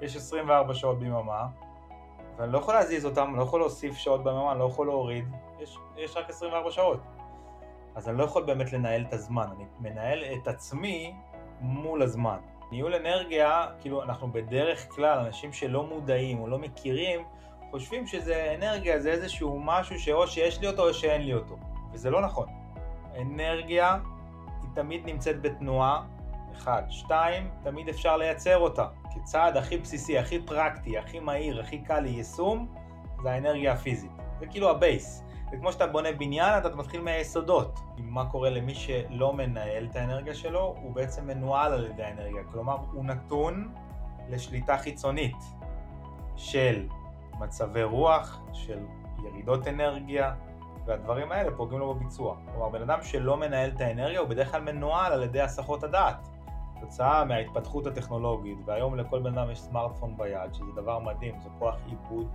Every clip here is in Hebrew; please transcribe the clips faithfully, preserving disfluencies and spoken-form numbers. יש עשרים וארבע שעות ביממה, ואני לא יכול להזיז אותם, אני לא יכול להוסיף שעות ביממה, אני לא יכול להוריד, יש, יש רק עשרים וארבע שעות. אז אני לא יכול באמת לנהל את הזמן, אני מנהל את עצמי מול הזמן. ניהול אנרגיה, כאילו אנחנו בדרך כלל, אנשים שלא מודעים או לא מכירים, חושבים שזה אנרגיה, זה איזשהו משהו שאו שיש לי אותו או שאין לי אותו. וזה לא נכון. אנרגיה היא תמיד נמצאת בתנועה, אחד, שתיים, תמיד אפשר לייצר אותה. כצעד הכי בסיסי, הכי פרקטי, הכי מהיר, הכי קל ליישום, זה האנרגיה הפיזית. זה כאילו הבייס. וכמו שאתה בונה בניין, אתה מתחיל מהיסודות. מה קורה למי שלא מנהל את האנרגיה שלו, הוא בעצם מנוהל על ידי האנרגיה. כלומר, הוא נתון לשליטה חיצונית של מצבי רוח, של ירידות אנרגיה, והדברים האלה פוגעים לו בביצוע. כלומר, בן אדם שלא מנהל את האנרגיה, הוא בדרך כלל מנוהל על ידי הסחות הדעת. תוצאה מההתפתחות הטכנולוגית, והיום לכל בן אדם יש סמארטפון ביד, שזה דבר מדהים, זה כוח עיבוד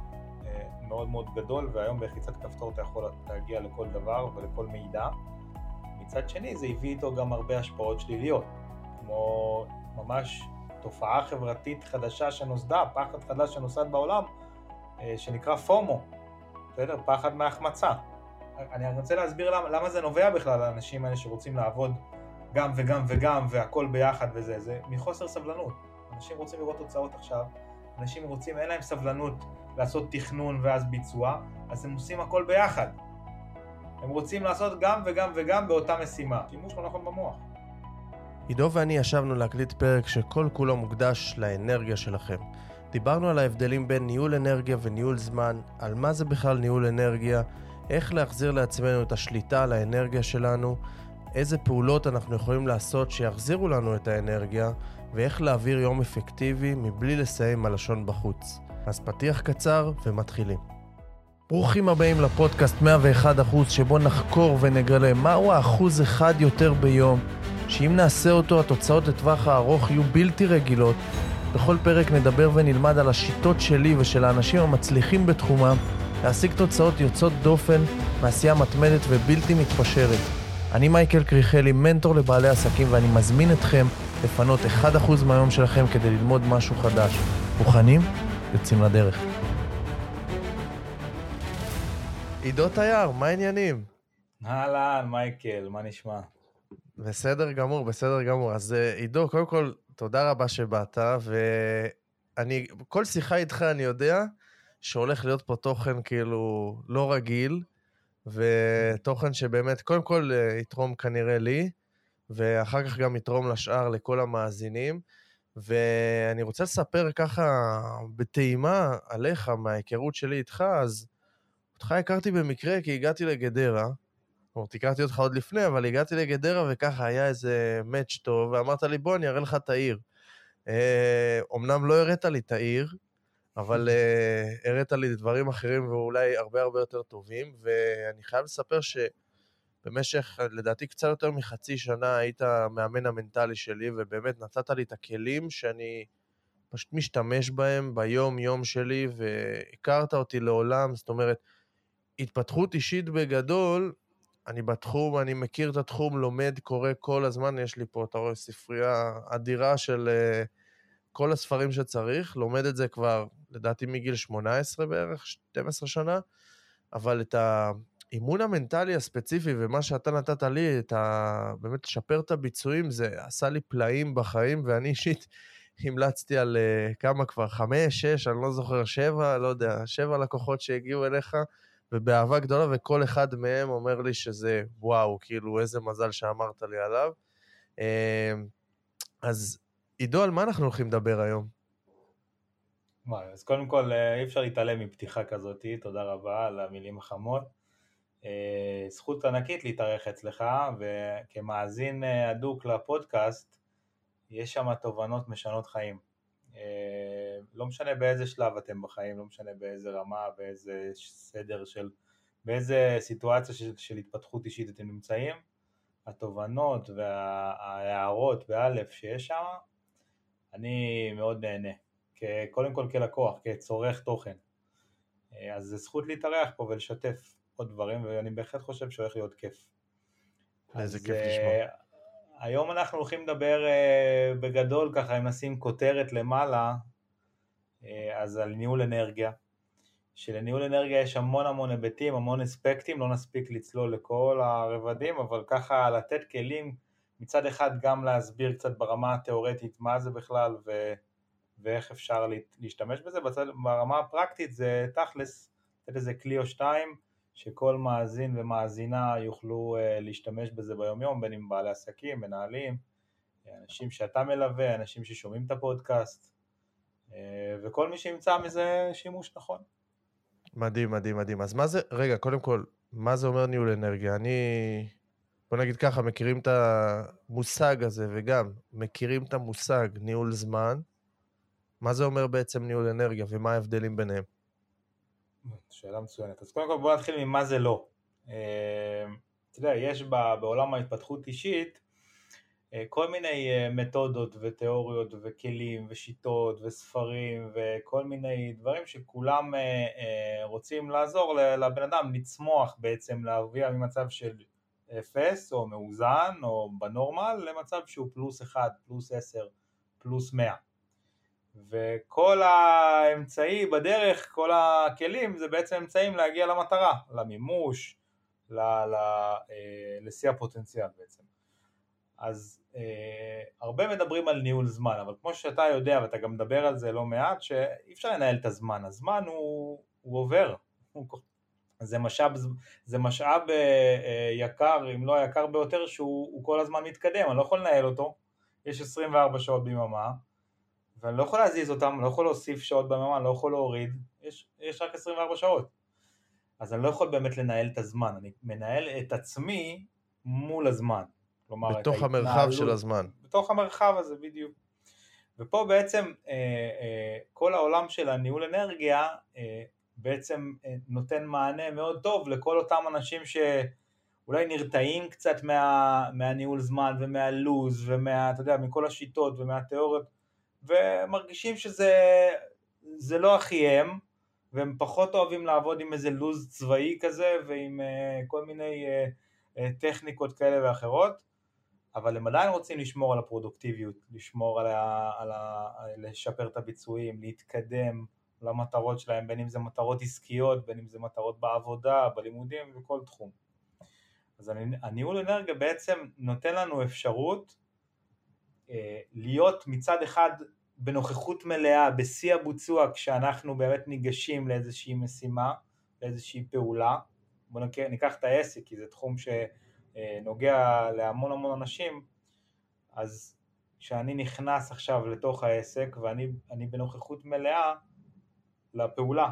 מאוד מאוד גדול, והיום בלחיצת כפתור אתה יכול להגיע לכל דבר ולכל מידע. מצד שני, זה הביא איתו גם הרבה השפעות שליליות, כמו ממש תופעה חברתית חדשה שנוסדה, פחד חדש שנוסד בעולם, שנקרא פומו, בסדר? פחד מהחמצה. אני רוצה להסביר למה, למה זה נובע בכלל לאנשים האלה שרוצים לעבוד גם וגם וגם והכל ביחד וזה, זה מחוסר סבלנות. אנשים רוצים לראות תוצאות עכשיו, אנשים רוצים, אין להם סבלנות לעשות תכנון ואז ביצוע, אז הם עושים הכל ביחד. הם רוצים לעשות גם וגם וגם באותה משימה. שימוש לא נכון במוח. עידו ואני ישבנו להקליט פרק שכל כולו מוקדש לאנרגיה שלכם. דיברנו על ההבדלים בין ניהול אנרגיה וניהול זמן, על מה זה בכלל ניהול אנרגיה, איך להחזיר לעצמנו את השליטה על האנרגיה שלנו, איזה פעולות אנחנו יכולים לעשות שיחזירו לנו את האנרגיה, ואיך להעביר יום אפקטיבי מבלי לסיים הלשון בחוץ. אז פתיח קצר ומתחילים. ברוכים הבאים לפודקאסט מאה ואחד אחוז שבו נחקור ונגלה מהו האחוז אחד יותר ביום, שאם נעשה אותו התוצאות לטווח הארוך יהיו בלתי רגילות. בכל פרק נדבר ונלמד על השיטות שלי ושל האנשים המצליחים בתחומם, להשיג תוצאות יוצאות דופן, מעשייה מתמדת ובלתי מתפשרת. אני מייקל קריכלי, מנטור לבעלי עסקים, ואני מזמין אתכם לפנות אחד אחוז מהיום שלכם כדי ללמוד משהו חדש. מוכנים? יוצאים לדרך. עידו תייר, מה העניינים? הלאה, מייקל, מה נשמע? בסדר גמור, בסדר גמור. אז עידו, קודם כל, תודה רבה שבאת, ואני, כל שיחה איתך אני יודע שהולך להיות פה תוכן כאילו לא רגיל, ותוכן שבאמת קודם כל יתרום כנראה לי, ואחר כך גם יתרום לשאר לכל המאזינים, ואני רוצה לספר ככה בטעימה עליך מההיכרות שלי איתך. אז אותך הכרתי במקרה כי הגעתי לגדרה, או תקראתי אותך עוד לפני, אבל הגעתי לגדרה וככה היה איזה מאץ' טוב, ואמרת לי בוא אני אראה לך את העיר. אמנם לא הראת לי את העיר, אבל uh, הראת לי דברים אחרים ואולי הרבה הרבה יותר טובים, ואני חייב לספר שבמשך, לדעתי קצת יותר מחצי שנה, היית המאמן המנטלי שלי, ובאמת נתת לי את הכלים שאני פשוט משתמש בהם ביום יום שלי, והכרת אותי לעולם. זאת אומרת, התפתחות אישית בגדול, אני בתחום, אני מכיר את התחום, לומד, קורא כל הזמן, יש לי פה, אתה רואה, ספרייה אדירה של... Uh, כל הספרים שצריך, לומד את זה כבר, לדעתי מגיל שמונה עשרה בערך, שתים עשרה שנה, אבל את האימון המנטלי הספציפי, ומה שאתה נתת לי, את ה... באמת לשפר את הביצועים, זה עשה לי פלאים בחיים, ואני אישית המלצתי על uh, כמה כבר, חמש, שש, אני לא זוכר, שבע, לא יודע, שבע לקוחות שהגיעו אליך, ובאהבה גדולה, וכל אחד מהם אומר לי שזה וואו, כאילו איזה מזל שאמרת לי עליו. Uh, אז... עידו, על מה אנחנו הולכים לדבר היום? אז קודם כל, אי אפשר להתעלם מפתיחה כזאת, תודה רבה על המילים החמות. זכות ענקית להתארח אצלך, וכמאזין הדוק לפודקאסט, יש שם תובנות משנות חיים. לא משנה באיזה שלב אתם בחיים, לא משנה באיזה רמה, באיזה סדר של, באיזה סיטואציה של, של התפתחות אישית אתם נמצאים, התובנות וההערות באלף שיש שם, אני מאוד נהנה, קודם כל כלקוח, כצורך תוכן. אז זה זכות להתארח פה ולשתף עוד דברים, ואני בהחלט חושב שהולך להיות כיף. איזה כיף לשמוע. היום אנחנו הולכים לדבר בגדול, ככה אם נשים כותרת למעלה, אז על ניהול אנרגיה, שלניהול אנרגיה יש המון המון היבטים, המון אספקטים, לא נספיק לצלול לכל הרבדים, אבל ככה לתת כלים, מצד אחד גם להסביר קצת ברמה התיאורטית מה זה בכלל ו... ואיך אפשר להשתמש בזה, בצד... ברמה הפרקטית זה תכלס, לתת איזה כלי או שתיים, שכל מאזין ומאזינה יוכלו להשתמש בזה ביום יום, בין אם בעלי עסקים, מנהלים, אנשים שאתה מלווה, אנשים ששומעים את הפודקאסט, וכל מי שימצא מזה שימוש נכון. מדהים, מדהים, מדהים. אז מה זה, רגע, קודם כל, מה זה אומר ניהול אנרגיה? אני, בוא נגיד ככה, מכירים את המושג הזה, וגם מכירים את המושג ניהול זמן. מה זה אומר בעצם ניהול אנרגיה, ומה ההבדלים ביניהם? שאלה מצוינת. אז קודם כל, בוא נתחיל ממה זה לא. אתה יודע, יש בעולם ההתפתחות אישית, כל מיני מתודות ותיאוריות וכלים ושיטות וספרים וכל מיני דברים שכולם רוצים לעזור לבן אדם לצמוח בעצם, להרביע ממצב של אפס או מאוזן או בנורמל למצב שהוא פלוס אחד, פלוס עשר, פלוס מאה. וכל האמצעי בדרך, כל הכלים זה בעצם אמצעים להגיע למטרה, למימוש, לשיא הפוטנציאל בעצם. אז אה, הרבה מדברים על ניהול זמן, אבל כמו שאתה יודע, ואתה גם מדבר על זה לא מעט, שאי אפשר לנהל את הזמן, הזמן הוא, הוא עובר, הוא, זה משאב, זה משאב אה, יקר, אם לא היקר ביותר, שהוא כל הזמן מתקדם, אני לא יכול לנהל אותו, יש עשרים וארבע שעות ביממה, ואני לא יכול להזיז אותם, אני לא יכול להוסיף שעות ביממה, אני לא יכול להוריד, יש, יש רק עשרים וארבע שעות, אז אני לא יכול באמת לנהל את הזמן, אני מנהל את עצמי מול הזמן, כלומר, בתוך המרחב של הזמן. בתוך המרחב הזה בדיוק. ופה בעצם כל העולם של הניהול אנרגיה בעצם נותן מענה מאוד טוב לכל אותם אנשים שאולי נרתעים קצת מה, מהניהול זמן ומהלוז ומה, אתה יודע, מכל השיטות ומהתיאוריות, ומרגישים שזה, זה לא אחיים, והם פחות אוהבים לעבוד עם איזה לוז צבאי כזה ועם כל מיני טכניקות כאלה ואחרות. אבל הם עדיין רוצים לשמור על הפרודוקטיביות, לשמור על ה... על ה... לשפר את הביצועים, להתקדם למטרות שלהם, בין אם זה מטרות עסקיות, בין אם זה מטרות בעבודה, בלימודים וכל תחום. אז הניהול אנרגיה בעצם נותן לנו אפשרות אה, להיות מצד אחד בנוכחות מלאה, בשיא הביצוע, כשאנחנו באמת ניגשים לאיזושהי משימה, לאיזושהי פעולה. בואו ניקח את העסק, כי זה תחום ש... נוגע להמון המון אנשים, אז כשאני נכנס עכשיו לתוך העסק, ואני אני בנוכחות מלאה לפעולה,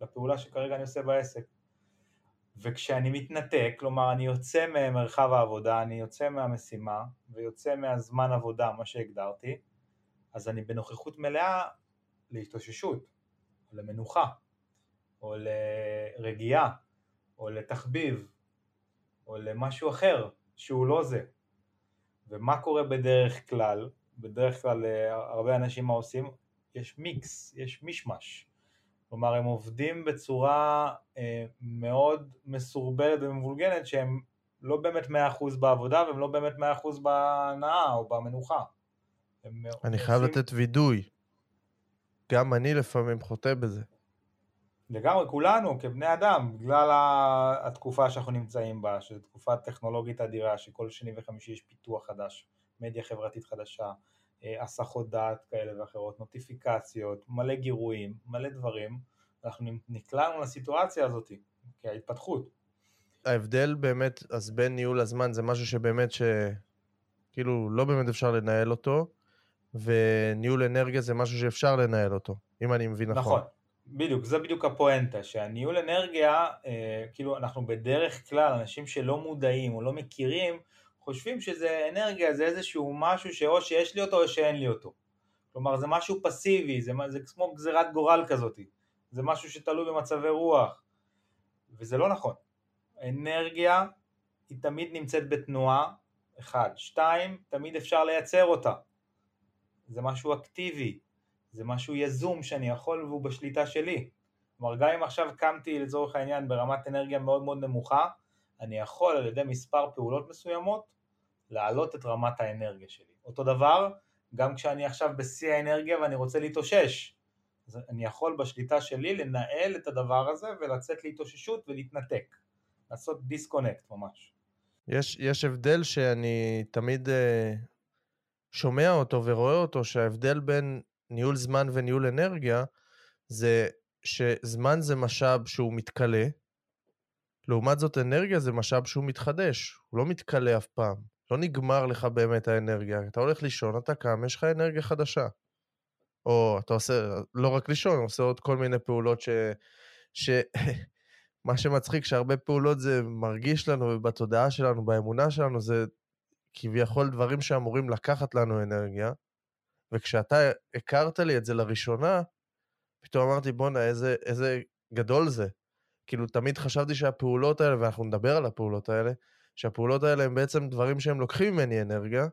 לפעולה שכרגע אני עושה בעסק, וכשאני מתנתק, כלומר אני יוצא ממרחב העבודה, אני יוצא מהמשימה, ויוצא מהזמן עבודה, מה שהגדרתי, אז אני בנוכחות מלאה להתאוששות, או למנוחה, או לרגיעה, או לתחביב, או למשהו אחר, שהוא לא זה. ומה קורה בדרך כלל? בדרך כלל הרבה אנשים מה עושים? יש מיקס, יש מישמש. כלומר, הם עובדים בצורה אה, מאוד מסורבלת ומבולגנת, שהם לא באמת מאה אחוז בעבודה, והם לא באמת מאה אחוז בהנאה או במנוחה. הם אני עושים... חייב לתת וידוי. גם אני לפעמים חוטא בזה. לגמרי, כולנו, כבני אדם, בגלל התקופה שאנחנו נמצאים בה, שזו תקופה טכנולוגית אדירה, שכל שני וחמישי יש פיתוח חדש, מדיה חברתית חדשה, הסחות דעת כאלה ואחרות, נוטיפיקציות, מלא גירויים, מלא דברים, אנחנו נקלענו לסיטואציה הזאת, כי ההתפתחות. ההבדל באמת, אז בין ניהול הזמן, זה משהו שבאמת ש... כאילו, לא באמת אפשר לנהל אותו, וניהול אנרגיה זה משהו שאפשר לנהל אותו, אם אני מבין נכון. נכון. בדיוק, זה בדיוק הפואנטה, שהניהול אנרגיה, אה, כאילו אנחנו בדרך כלל, אנשים שלא מודעים או לא מכירים, חושבים שזה אנרגיה, זה איזשהו משהו שאו שיש לי אותו או שאין לי אותו. כלומר, זה משהו פסיבי, זה, זה כמו גזירת גורל כזאת, זה משהו שתלוי במצבי רוח, וזה לא נכון. אנרגיה היא תמיד נמצאת בתנועה, אחד, שתיים, תמיד אפשר לייצר אותה, זה משהו אקטיבי. זה משהו יזום שאני יכול והוא בשליטה שלי. כלומר, גם אם עכשיו קמתי לצורך העניין ברמת אנרגיה מאוד מאוד נמוכה, אני יכול על ידי מספר פעולות מסוימות להעלות את רמת האנרגיה שלי. אותו דבר, גם כשאני עכשיו בשיא האנרגיה ואני רוצה להתאושש, אז אני יכול בשליטה שלי לנהל את הדבר הזה ולצאת להתאוששות ולהתנתק, לעשות דיסקונקט ממש. יש, יש הבדל שאני תמיד אה, שומע אותו ורואה אותו, שההבדל בין ניהול זמן וניהול אנרגיה, זה שזמן זה משאב שהוא מתקלה, לעומת זאת אנרגיה זה משאב שהוא מתחדש, הוא לא מתקלה אף פעם, לא נגמר לך באמת האנרגיה, אתה הולך לישון, אתה קם, יש לך אנרגיה חדשה, או אתה עושה, לא רק לישון, אתה עושה עוד כל מיני פעולות ש... ש... מה שמצחיק, שהרבה פעולות זה מרגיש לנו, ובתודעה שלנו, באמונה שלנו, זה כביכול דברים שאמורים לקחת לנו אנרגיה, וכשאתה הכרת לי את זה לראשונה, פתאום אמרתי, בונה, איזה, איזה גדול זה. כאילו, תמיד חשבתי שהפעולות האלה, ואנחנו נדבר על הפעולות האלה, שהפעולות האלה הם בעצם דברים שהם לוקחים ממני אנרגיה,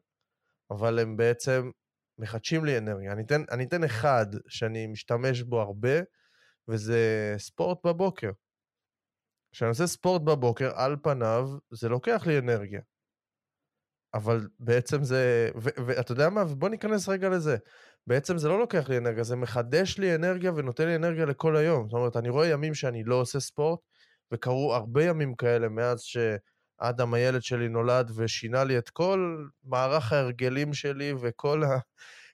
אבל הם בעצם מחדשים לי אנרגיה. אני אתן, אני אתן אחד שאני משתמש בו הרבה, וזה ספורט בבוקר. כשאני עושה ספורט בבוקר, על פניו, זה לוקח לי אנרגיה. אבל בעצם זה, ואתה יודע מה, ובוא ניכנס רגע לזה, בעצם זה לא לוקח לי אנרגיה, זה מחדש לי אנרגיה ונותן לי אנרגיה לכל היום. זאת אומרת, אני רואה ימים שאני לא עושה ספורט, וקרו הרבה ימים כאלה מאז שאדם הילד שלי נולד, ושינה לי את כל מערך ההרגלים שלי, וכל ה,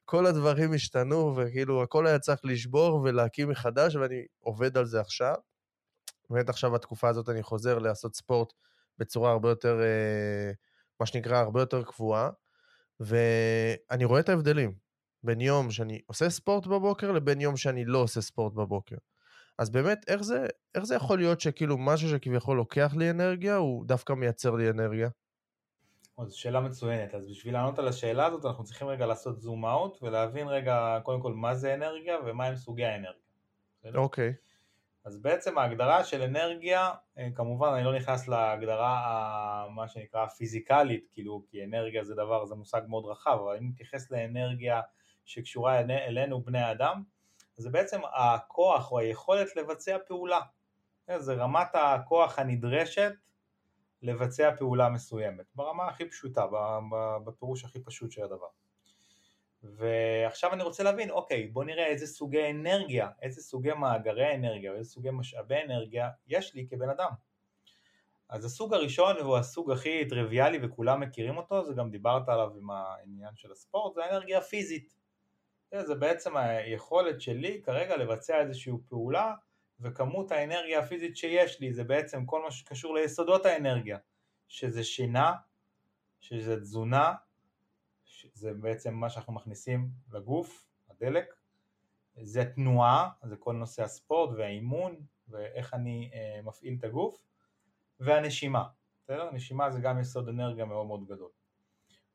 כל הדברים השתנו, וכאילו הכל היה צריך לשבור ולהקים מחדש, ואני עובד על זה עכשיו. באמת עכשיו התקופה הזאת אני חוזר לעשות ספורט בצורה הרבה יותר, מה שנקרא, הרבה יותר קבועה, ואני רואה את ההבדלים בין יום שאני עושה ספורט בבוקר לבין יום שאני לא עושה ספורט בבוקר. אז באמת, איך זה, איך זה יכול להיות שכאילו משהו שכביכול לוקח לי אנרגיה, הוא דווקא מייצר לי אנרגיה? זו שאלה מצוינת. אז בשביל לענות על השאלה הזאת, אנחנו צריכים רגע לעשות זום אאוט, ולהבין רגע, קודם כל, מה זה אנרגיה, ומה הם סוגי האנרגיה. אוקיי. אז בעצם ההגדרה של אנרגיה, כמובן אני לא נכנס להגדרה מה שנקרא פיזיקלית, כאילו, כי אנרגיה זה דבר, זה מושג מאוד רחב, אבל אם נתייחס לאנרגיה שקשורה אלינו בני האדם, זה בעצם הכוח או היכולת לבצע פעולה. זה רמת הכוח הנדרשת לבצע פעולה מסוימת, ברמה הכי פשוטה, בפירוש הכי פשוט של הדבר. ועכשיו אני רוצה להבין, אוקיי, בוא נראה איזה סוגי אנרגיה, איזה סוגי מאגרי אנרגיה, איזה סוגי משאבי אנרגיה יש לי כבן אדם. אז הסוג הראשון הוא הסוג הכי טריוויאלי וכולם מכירים אותו, זה גם דיברת עליו עם העניין של הספורט, זה האנרגיה הפיזית. זה בעצם היכולת שלי כרגע לבצע איזושהי פעולה, וכמות האנרגיה הפיזית שיש לי, זה בעצם כל מה שקשור ליסודות האנרגיה, שזה שינה, שזה תזונה, זה בעצם מה שאנחנו מכניסים לגוף, הדלק, זה תנועה, זה כל נושא הספורט והאימון, ואיך אני אה, מפעיל את הגוף, והנשימה, בסדר? נשימה זה גם יסוד אנרגיה מאוד מאוד גדול.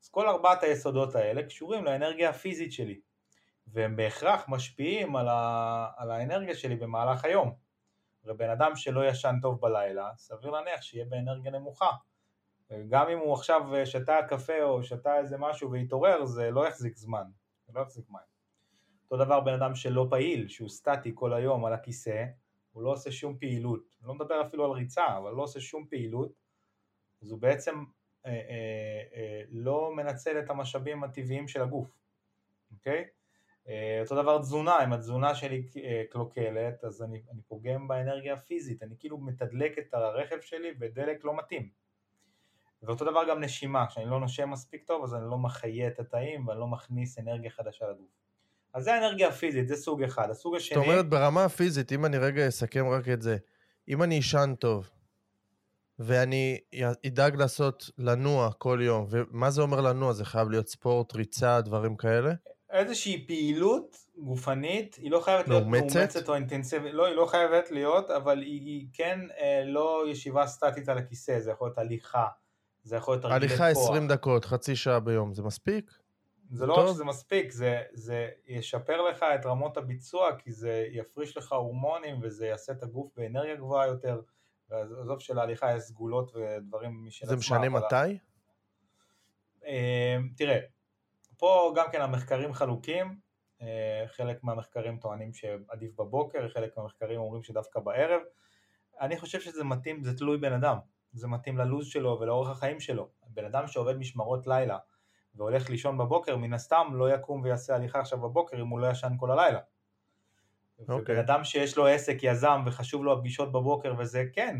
אז כל ארבעת היסודות האלה קשורים לאנרגיה הפיזית שלי, והם בהכרח משפיעים על, ה... על האנרגיה שלי במהלך היום. ובן אדם שלא ישן טוב בלילה, סביר להניח שיהיה באנרגיה נמוכה, גם אם הוא עכשיו שתה קפה או שתה איזה משהו והתעורר, זה לא יחזיק זמן, זה לא יחזיק מים. אותו דבר בן אדם שלא פעיל, שהוא סטטי כל היום על הכיסא, הוא לא עושה שום פעילות, לא מדבר אפילו על ריצה, אבל לא עושה שום פעילות, אז הוא בעצם אה, אה, אה, לא מנצל את המשאבים הטבעיים של הגוף, אוקיי? אה, אותו דבר תזונה, אם התזונה שלי אה, קלוקלת, אז אני, אני פוגם באנרגיה הפיזית, אני כאילו מתדלק את הרכב שלי בדלק לא מתאים. ואותו דבר גם נשימה, כשאני לא נושם מספיק טוב, אז אני לא מחיה את התאים, ואני לא מכניס אנרגיה חדשה לגוף. אז זה האנרגיה הפיזית, זה סוג אחד. הסוג השני... זאת אומרת, ברמה הפיזית, אם אני רגע אסכם רק את זה, אם אני אשן טוב, ואני אדאג לעשות לנוע כל יום, ומה זה אומר לנוע? זה חייב להיות ספורט, ריצה, דברים כאלה? איזושהי פעילות גופנית, היא לא חייבת להיות מאומצת או אינטנסיבית, לא, היא לא חייבת להיות, אבל היא כן לא ישיבה סטטית על הכיסא, זה יכול להיות הליכה. זה יכול להיות הרגלי כוח. הליכה עשרים דקות, חצי שעה ביום, זה מספיק? זה לא רק שזה מספיק, זה, זה ישפר לך את רמות הביצוע, כי זה יפריש לך הורמונים, וזה יעשה את הגוף באנרגיה גבוהה יותר, ועזוב שלהליכה יש סגולות ודברים משל עצמה. זה משנה מתי? תראה, פה גם כן המחקרים חלוקים, חלק מהמחקרים טוענים שעדיף בבוקר, חלק מהמחקרים אומרים שדווקא בערב, אני חושב שזה מתאים, זה תלוי בן אדם. זה מתאים ללוז שלו ולאורך החיים שלו. בן אדם שעובד משמרות לילה והולך לישון בבוקר, מן הסתם לא יקום ויעשה הליכה עכשיו בבוקר אם הוא לא ישן כל הלילה. ובן אדם שיש לו עסק יזם וחשוב לו הפגישות בבוקר וזה, כן,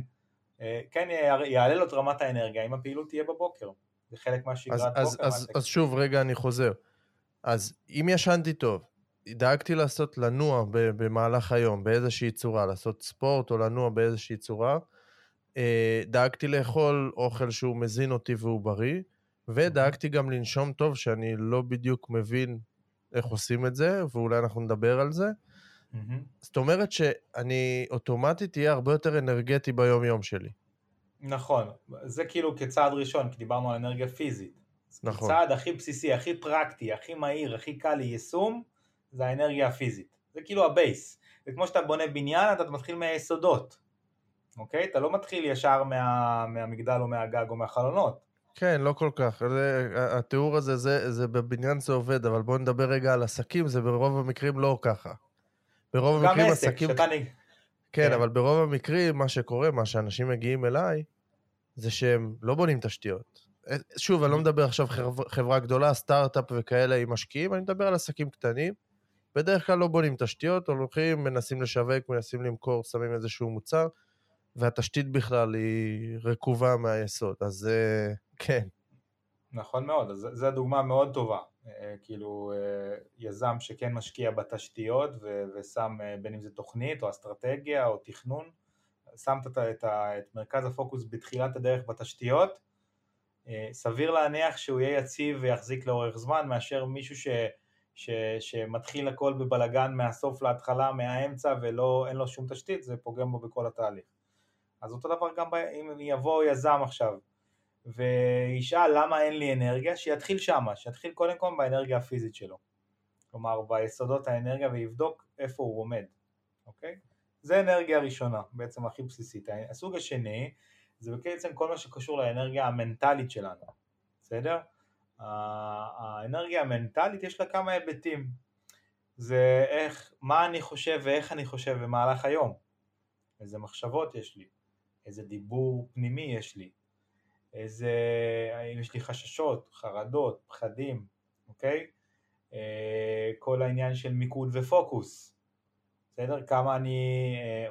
כן יעלה לו את רמת האנרגיה, אם הפעילות תהיה בבוקר, זה חלק מהשגרת בוקר. אז שוב, רגע, אני חוזר. אז אם ישנתי טוב, דאגתי לעשות לנוע במהלך היום, באיזושהי צורה, לעשות ספורט או לנוע באיזושהי צורה, דאגתי לאכול אוכל שהוא מזין אותי והוא בריא, ודאגתי גם לנשום טוב, שאני לא בדיוק מבין איך עושים את זה, ואולי אנחנו נדבר על זה. זאת אומרת שאני אוטומטית יהיה הרבה יותר אנרגטי ביום יום שלי. נכון, זה כאילו כצעד ראשון, כי דיברנו על אנרגיה פיזית. נכון. הצעד הכי בסיסי, הכי פרקטי, הכי מהיר, הכי קל ליישום, זה האנרגיה הפיזית. זה כאילו הבייס. זה כמו שאתה בונה בניין, אתה מתחיל מהיסודות. אוקיי? אתה לא מתחיל ישר מה, מהמגדל או מהגג או מהחלונות. כן, לא כל כך. זה, התיאור הזה, זה, זה בבניין זה עובד, אבל בואו נדבר רגע על עסקים, זה ברוב המקרים לא ככה. ברוב המקרים עסק, עסקים... שאתה... כן, כן, אבל ברוב המקרים מה שקורה, מה שאנשים מגיעים אליי, זה שהם לא בונים תשתיות. שוב, אני לא מדבר עכשיו חבר... חברה גדולה, סטארט-אפ וכאלה עם משקיעים, אני מדבר על עסקים קטנים, בדרך כלל לא בונים תשתיות, הולכים, מנסים לשווק, מנסים למכור, שמים איזשהו מוצר, והתשתית בכלל היא רקובה מהיסוד, אז כן. נכון מאוד, אז זו דוגמה מאוד טובה, כאילו יזם שכן משקיע בתשתיות, ושם בין אם זה תוכנית או אסטרטגיה או תכנון, שמת את מרכז הפוקוס בתחילת הדרך בתשתיות, סביר להניח שהוא יהיה יציב ויחזיק לאורך זמן, מאשר מישהו ש... ש... שמתחיל הכל בבלגן מהסוף להתחלה, מהאמצע, ולא, אין לו שום תשתית, זה פוגם בו בכל התהליך. אז אותו דבר גם אם יבוא יזם עכשיו, וישאל למה אין לי אנרגיה, שיתחיל שמה, שיתחיל קודם כל באנרגיה הפיזית שלו. כלומר, ביסודות האנרגיה, ויבדוק איפה הוא עומד. אוקיי? זה אנרגיה ראשונה, בעצם הכי בסיסית. הסוג השני, זה בעצם כל מה שקשור לאנרגיה המנטלית שלנו. בסדר? האנרגיה המנטלית יש לה כמה היבטים. זה איך, מה אני חושב ואיך אני חושב במהלך היום. איזה מחשבות יש לי. איזה דיבור פנימי יש לי. איזה, יש לי חששות, חרדות, פחדים, אוקיי? כל העניין של מיקוד ופוקוס. בסדר? כמה אני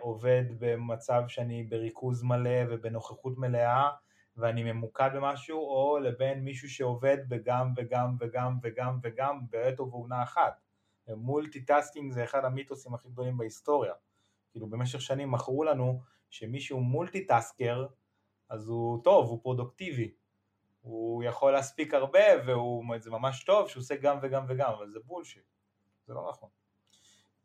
עובד במצב שאני בריכוז מלא ובנוכחות מלאה, ואני ממוקד במשהו, או לבין מישהו שעובד בגם וגם וגם וגם וגם, בעת ובעונה אחת. מולטיטאסקינג זה אחד המיתוסים הכי גדולים בהיסטוריה. כאילו במשך שנים מכרו לנו שמישהו מולטיטאסקר, אז הוא טוב, הוא פרודוקטיבי. הוא יכול להספיק הרבה, וזה ממש טוב שהוא עושה גם וגם וגם, אבל זה בולשיט. זה לא נכון.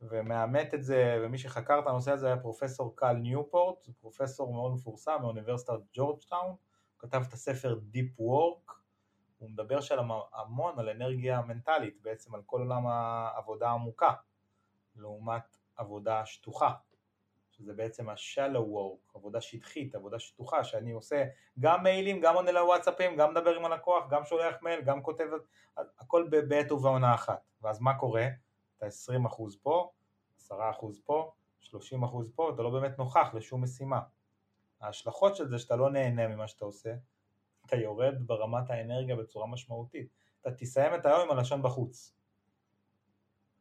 ומאמת את זה, ומי שחקר את הנושא הזה היה פרופסור קל ניופורט, פרופסור מאוד מפורסם מאוניברסיטת ג'ורג'טאון, הוא כתב את הספר Deep Work, הוא מדבר שם המון על אנרגיה מנטלית, בעצם על כל עולם העבודה העמוקה, לעומת עבודה שטוחה, שזה בעצם ה-shallow work, עבודה שטחית, עבודה שטוחה, שאני עושה גם מיילים, גם עונה לוואטסאפים, גם מדבר עם הלקוח, גם שולח מייל, גם כותב, הכל בעת ובעונה אחת, ואז מה קורה? אתה עשרים אחוז פה, עשרה אחוז פה, שלושים אחוז פה, אתה לא באמת נוכח לשום משימה. ההשלכות של זה שאתה לא נהנה ממה שאתה עושה, אתה יורד ברמת האנרגיה בצורה משמעותית. אתה תסיים את היום עם הלשון בחוץ.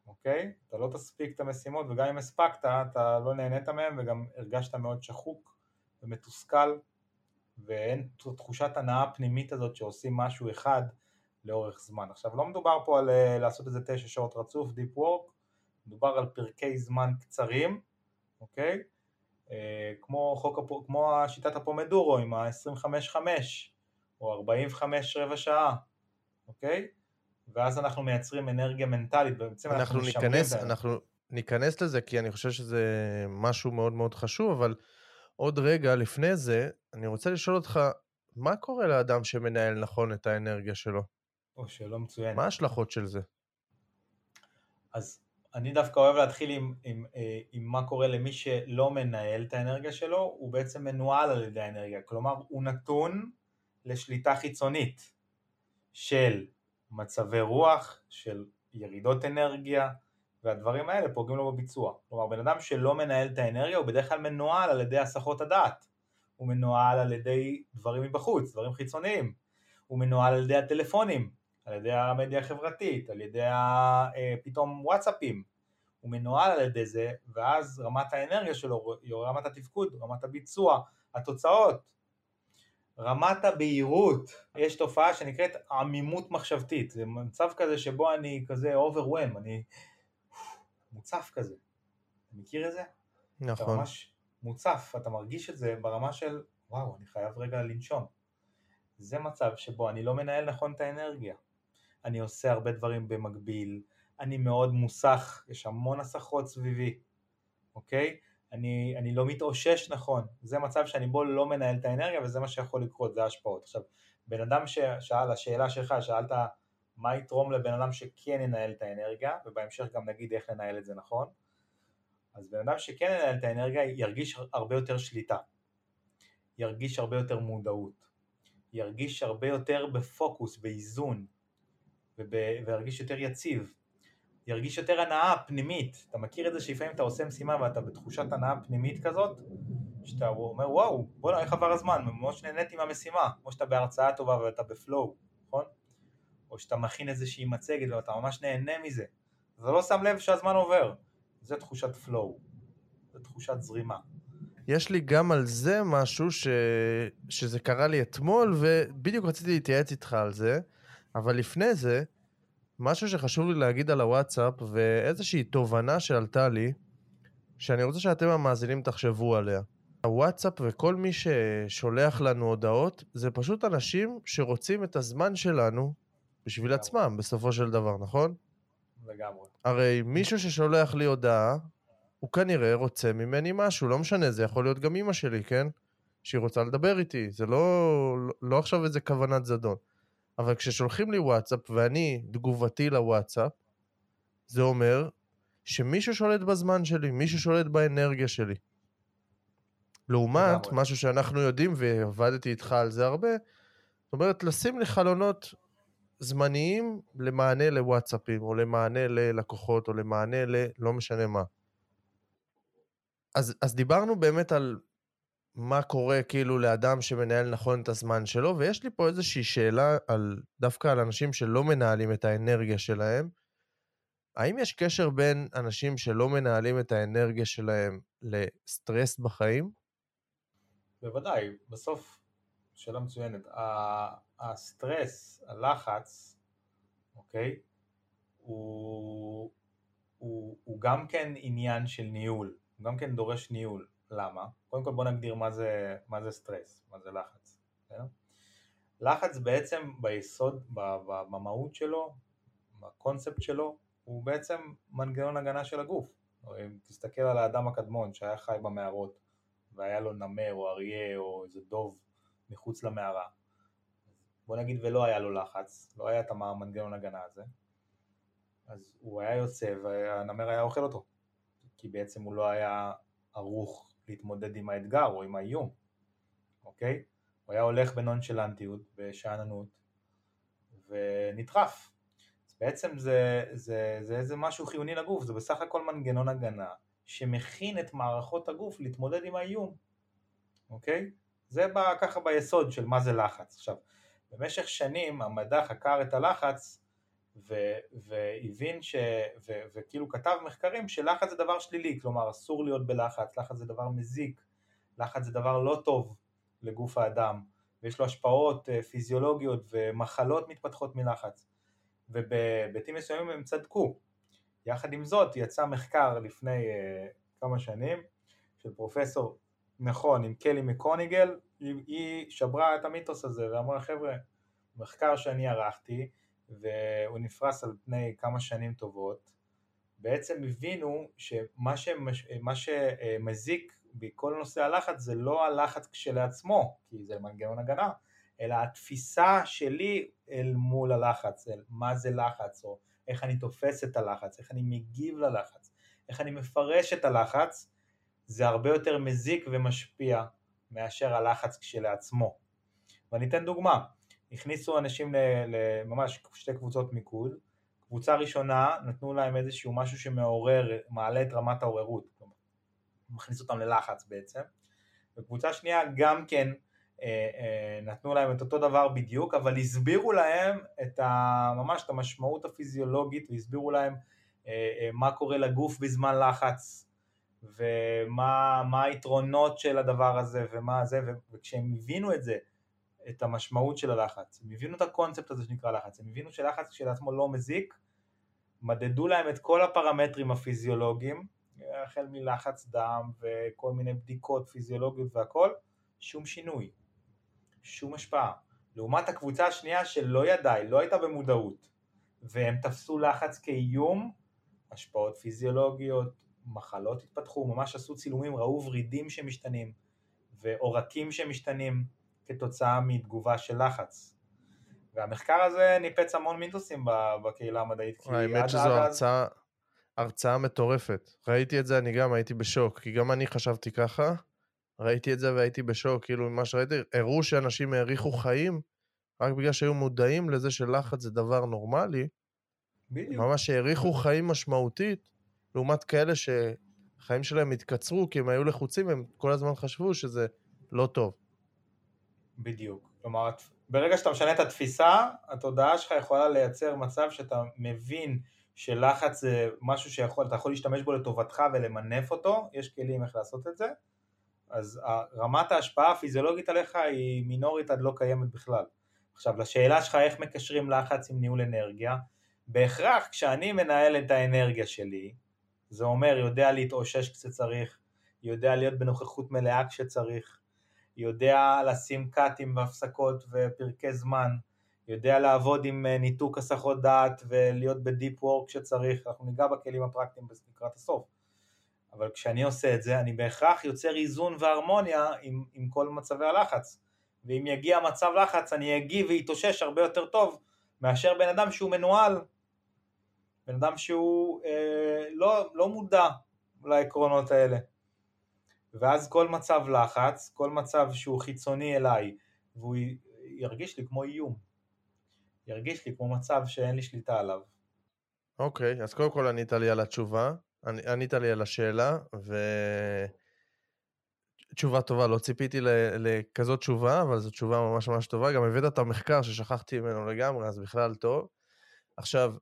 אוקיי? אתה לא תספיק את המשימות, וגם אם הספקת, אתה לא נהנית מהם, וגם הרגשת מאוד שחוק ומתוסכל, ואין תחושת הנאה הפנימית הזאת שעושים משהו אחד, לאורך זמן. עכשיו, לא מדובר פה על לעשות איזה תשע שעות רצוף, דיפ וורק, מדובר על פרקי זמן קצרים, אוקיי? אה, כמו חוק, כמו שיטת הפומדורו, עם ה-עשרים וחמש חמש, או ארבעים וחמש רבע שעה, אוקיי? ואז אנחנו מייצרים אנרגיה מנטלית, בעצם אנחנו, אנחנו ניכנס, אנחנו ניכנס לזה, כי אני חושב שזה משהו מאוד מאוד חשוב, אבל עוד רגע לפני זה, אני רוצה לשאול אותך, מה קורה לאדם שמנהל נכון את האנרגיה שלו? או שלא מצוין. מה ההשלכות של זה? אז אני דווקא אוהב להתחיל עם, עם, עם מה קורה למי שלא מנהל את האנרגיה שלו, הוא בעצם מנוהל על ידי האנרגיה, כלומר הוא נתון לשליטה חיצונית של מצבי רוח, של ירידות אנרגיה, והדברים האלה פוגעים לו בביצוע. כלומר בן אדם שלא מנהל את האנרגיה הוא בדרך כלל מנוהל על ידי הסחות הדעת, הוא מנוהל על ידי דברים מבחוץ, דברים חיצוניים, הוא מנוהל על ידי הטלפונים, על ידי המדיה החברתית, על ידי פתאום וואטסאפים, הוא מנוהל על ידי זה, ואז רמת האנרגיה שלו, רמת התפקוד, רמת הביצוע, התוצאות, רמת הבהירות. יש תופעה שנקראת עמימות מחשבתית, זה מצב כזה שבו אני כזה overwhelm, אני מוצף כזה. אתה מכיר את זה? נכון. אתה ממש מוצף, אתה מרגיש את זה ברמה של, וואו, אני חייב רגע לנשום. זה מצב שבו אני לא מנהל נכון את האנרגיה. אני עושה הרבה דברים במקביל, אני מאוד מוסך, יש המון הסחות סביבי, אוקיי? אני, אני לא מתאושש נכון, זה מצב שאני בו לא מנהל את האנרגיה, וזה מה שיכול לקרות, זה ההשפעות. עכשיו, בן אדם ששאל, השאלה שלך, שאלת מה יתרום לבן אדם שכן ינהל את האנרגיה, ובהמשך גם נגיד איך לנהל את זה נכון, אז בן אדם שכן ינהל את האנרגיה, ירגיש הרבה יותר שליטה, ירגיש הרבה יותר מודעות, ירגיש הרבה יותר בפוקוס, באיזון, וירגיש יותר יציב, ירגיש יותר הנאה פנימית. אתה מכיר את זה שלפעמים אתה עושה משימה ואתה בתחושת הנאה פנימית כזאת, שאתה אומר וואו, בוא נראה איך עבר הזמן, ממש נהניתי מהמשימה, או שאתה בהרצאה טובה ואתה בפלואו, נכון? או שאתה מכין איזושהי מצגת ואתה ממש נהנה מזה, אז אתה לא שם לב שהזמן עובר, זה תחושת פלואו, זה תחושת זרימה. יש לי גם על זה משהו ש... שזה קרה לי אתמול, ובדיוק רציתי להתייעץ איתך על זה, אבל לפני זה, משהו שחשוב לי להגיד על הוואטסאפ, ואיזושהי תובנה שעלתה לי, שאני רוצה שאתם המאזינים תחשבו עליה. הוואטסאפ וכל מי ששולח לנו הודעות, זה פשוט אנשים שרוצים את הזמן שלנו בשביל עצמם, בסופו של דבר, נכון? לגמרי. הרי מישהו ששולח לי הודעה, הוא כנראה רוצה ממני משהו, לא משנה, זה יכול להיות גם אמא שלי, כן? שהיא רוצה לדבר איתי, זה לא, לא עכשיו איזה כוונת זדון. אבל כששולחים לי וואטסאפ, ואני תגובתי לוואטסאפ, זה אומר שמישהו שולט בזמן שלי, מישהו שולט באנרגיה שלי. לעומת, משהו שאנחנו יודעים, ועבדתי איתך על זה הרבה, זאת אומרת, לשים לי חלונות זמניים למענה לוואטסאפים, או למענה ללקוחות, או למענה ל... לא משנה מה. אז, אז דיברנו באמת על... מה קורה כאילו לאדם שמנהל נכון את הזמן שלו, ויש לי פה איזושהי שאלה על, דווקא על אנשים שלא מנהלים את האנרגיה שלהם, האם יש קשר בין אנשים שלא מנהלים את האנרגיה שלהם לסטרס בחיים? בוודאי, בסוף, שאלה מצוינת, הסטרס, הלחץ, אוקיי, הוא, הוא, הוא גם כן עניין של ניהול, הוא גם כן דורש ניהול. למה? קודם כל בוא נגדיר מה זה, מה זה סטרס, מה זה לחץ. כן? לחץ בעצם ביסוד, במהות שלו, בקונספט שלו, הוא בעצם מנגנון הגנה של הגוף. אם תסתכל על האדם הקדמון שהיה חי במערות, והיה לו נמר או אריה או איזה דוב מחוץ למערה, בוא נגיד ולא היה לו לחץ, לא היה את המנגנון הגנה הזה, אז הוא היה יוצא והנמר היה אוכל אותו, כי בעצם הוא לא היה ערוך להתמודד עם האתגר או עם האיום, אוקיי? הוא היה הולך בנונשלנטיות, בשעננות, ונטרף. אז בעצם זה, זה, זה, זה משהו חיוני לגוף, זה בסך הכל מנגנון הגנה, שמכין את מערכות הגוף להתמודד עם האיום, אוקיי? זה בא ככה ביסוד של מה זה לחץ. עכשיו, במשך שנים המדע חקר את הלחץ, ו- והבין ש... ו- וכאילו כתב מחקרים שלחץ זה דבר שלילי, כלומר אסור להיות בלחץ, לחץ זה דבר מזיק, לחץ זה דבר לא טוב לגוף האדם, ויש לו השפעות פיזיולוגיות ומחלות מתפתחות מלחץ, ובביתים מסוימים הם צדקו. יחד עם זאת יצא מחקר לפני uh, כמה שנים, של פרופסור נכון עם קלי מקוניגל, היא שברה את המיתוס הזה ואמרה חבר'ה, מחקר שאני ערכתי, והוא נפרס על פני כמה שנים טובות, בעצם הבינו שמה שמש, מה שמזיק בכל נושא הלחץ, זה לא הלחץ כשלעצמו, כי זה מנגנון הגנה, אלא התפיסה שלי אל מול הלחץ, אל מה זה לחץ, או איך אני תופס את הלחץ, איך אני מגיב ללחץ, איך אני מפרש את הלחץ, זה הרבה יותר מזיק ומשפיע מאשר הלחץ כשלעצמו. ואני אתן דוגמה, הכניסו אנשים לממש שתי קבוצות מיקוד, קבוצה ראשונה נתנו להם איזשהו משהו שמעורר, מעלה את רמת העוררות, מכניס אותם ללחץ בעצם, וקבוצה שנייה גם כן נתנו להם את אותו דבר בדיוק, אבל הסבירו להם את ממש את המשמעות הפיזיולוגית, והסבירו להם מה קורה לגוף בזמן לחץ, ומה מה היתרונות של הדבר הזה, ומה זה, וכשהם הבינו את זה, את המשמעות של הלחץ, הם הבינו את הקונספט הזה שנקרא לחץ, הם הבינו שלחץ כשלעצמו לא מזיק, מדדו להם את כל הפרמטרים הפיזיולוגיים, החל מלחץ דם וכל מיני בדיקות פיזיולוגיות והכל, שום שינוי, שום השפעה. לעומת הקבוצה השנייה שלא ידעה, לא הייתה במודעות, והם תפסו לחץ כאיום, השפעות פיזיולוגיות, מחלות התפתחו, ממש עשו צילומים, ראו ורידים שמשתנים, ועורקים שמשתנים כתוצאה מתגובה של לחץ. והמחקר הזה ניפץ המון מינטוסים בקהילה המדעית. האמת שזו הרצאה, הרצאה מטורפת. ראיתי את זה, אני גם הייתי בשוק, כי גם אני חשבתי ככה, ראיתי את זה והייתי בשוק, כאילו מה שראיתי, הראו שאנשים העריכו חיים, רק בגלל שהיו מודעים לזה שלחץ זה דבר נורמלי, בדיוק. ממש העריכו חיים משמעותית, לעומת כאלה שחיים שלהם התקצרו, כי הם היו לחוצים, והם כל הזמן חשבו שזה לא טוב. בדיוק. כלומר, ברגע שאתה משנה את התפיסה, התודעה שלך יכולה לייצר מצב שאתה מבין שלחץ זה משהו שיכול, אתה יכול להשתמש בו לטובתך ולמנף אותו, יש כלים איך לעשות את זה, אז רמת ההשפעה הפיזיולוגית עליך היא מינורית עד לא קיימת בכלל. עכשיו, לשאלה שלך איך מקשרים לחץ עם ניהול אנרגיה, בהכרח כשאני מנהל את האנרגיה שלי, זה אומר יודע להתאושש כשצריך, יודע להיות בנוכחות מלאה כשצריך, יודע לשים קאטים והפסקות ופרקי זמן, יודע לעבוד עם ניתוק הסחות דעת ולהיות בדיפ וורק כשצריך, אנחנו ניגע בכלים הפרקטיים לקראת הסוף. אבל כשאני עושה את זה, אני בהכרח יוצר איזון והרמוניה עם, עם כל מצבי הלחץ. ואם יגיע מצב לחץ, אני אגיע ויתאושש הרבה יותר טוב, מאשר בן אדם שהוא מנועל, בן אדם שהוא אה, לא, לא מודע לעקרונות האלה. ואז כל מצב לחץ, כל מצב שהוא חיצוני אליי, והוא ירגיש לי כמו איום, ירגיש לי כמו מצב שאין לי שליטה עליו. אוקיי, אז קודם כל ענית לי על התשובה, ענית לי על השאלה, ותשובה טובה, לא ציפיתי לכזאת תשובה, אבל זו תשובה ממש ממש טובה, גם הבאת את המחקר ששכחתי ממנו לגמרי, אז בכלל טוב. עכשיו,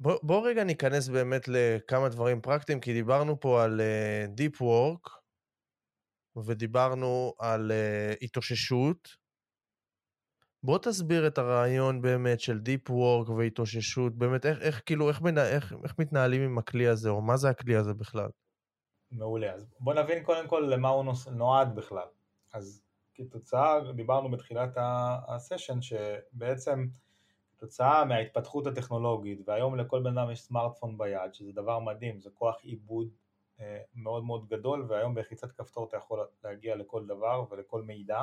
בואו בוא רגע ניכנס באמת לכמה דברים פרקטיים, כי דיברנו פה על דיפ uh, וורק, ודיברנו על uh, התאוששות. בואו תסביר את הרעיון באמת של דיפ וורק והתאוששות, באמת איך, איך, כאילו, איך, מנה, איך, איך מתנהלים עם הכלי הזה, או מה זה הכלי הזה בכלל? מעולה, אז בואו נבין קודם כל למה הוא נועד בכלל. אז כתוצאה, דיברנו בתחילת הסשן, שבעצם... תוצאה מההתפתחות הטכנולוגית, והיום לכל בן אדם יש סמארטפון ביד, שזה דבר מדהים, זה כוח עיבוד מאוד מאוד גדול, והיום בלחיצת כפתור אתה יכול להגיע לכל דבר ולכל מידע.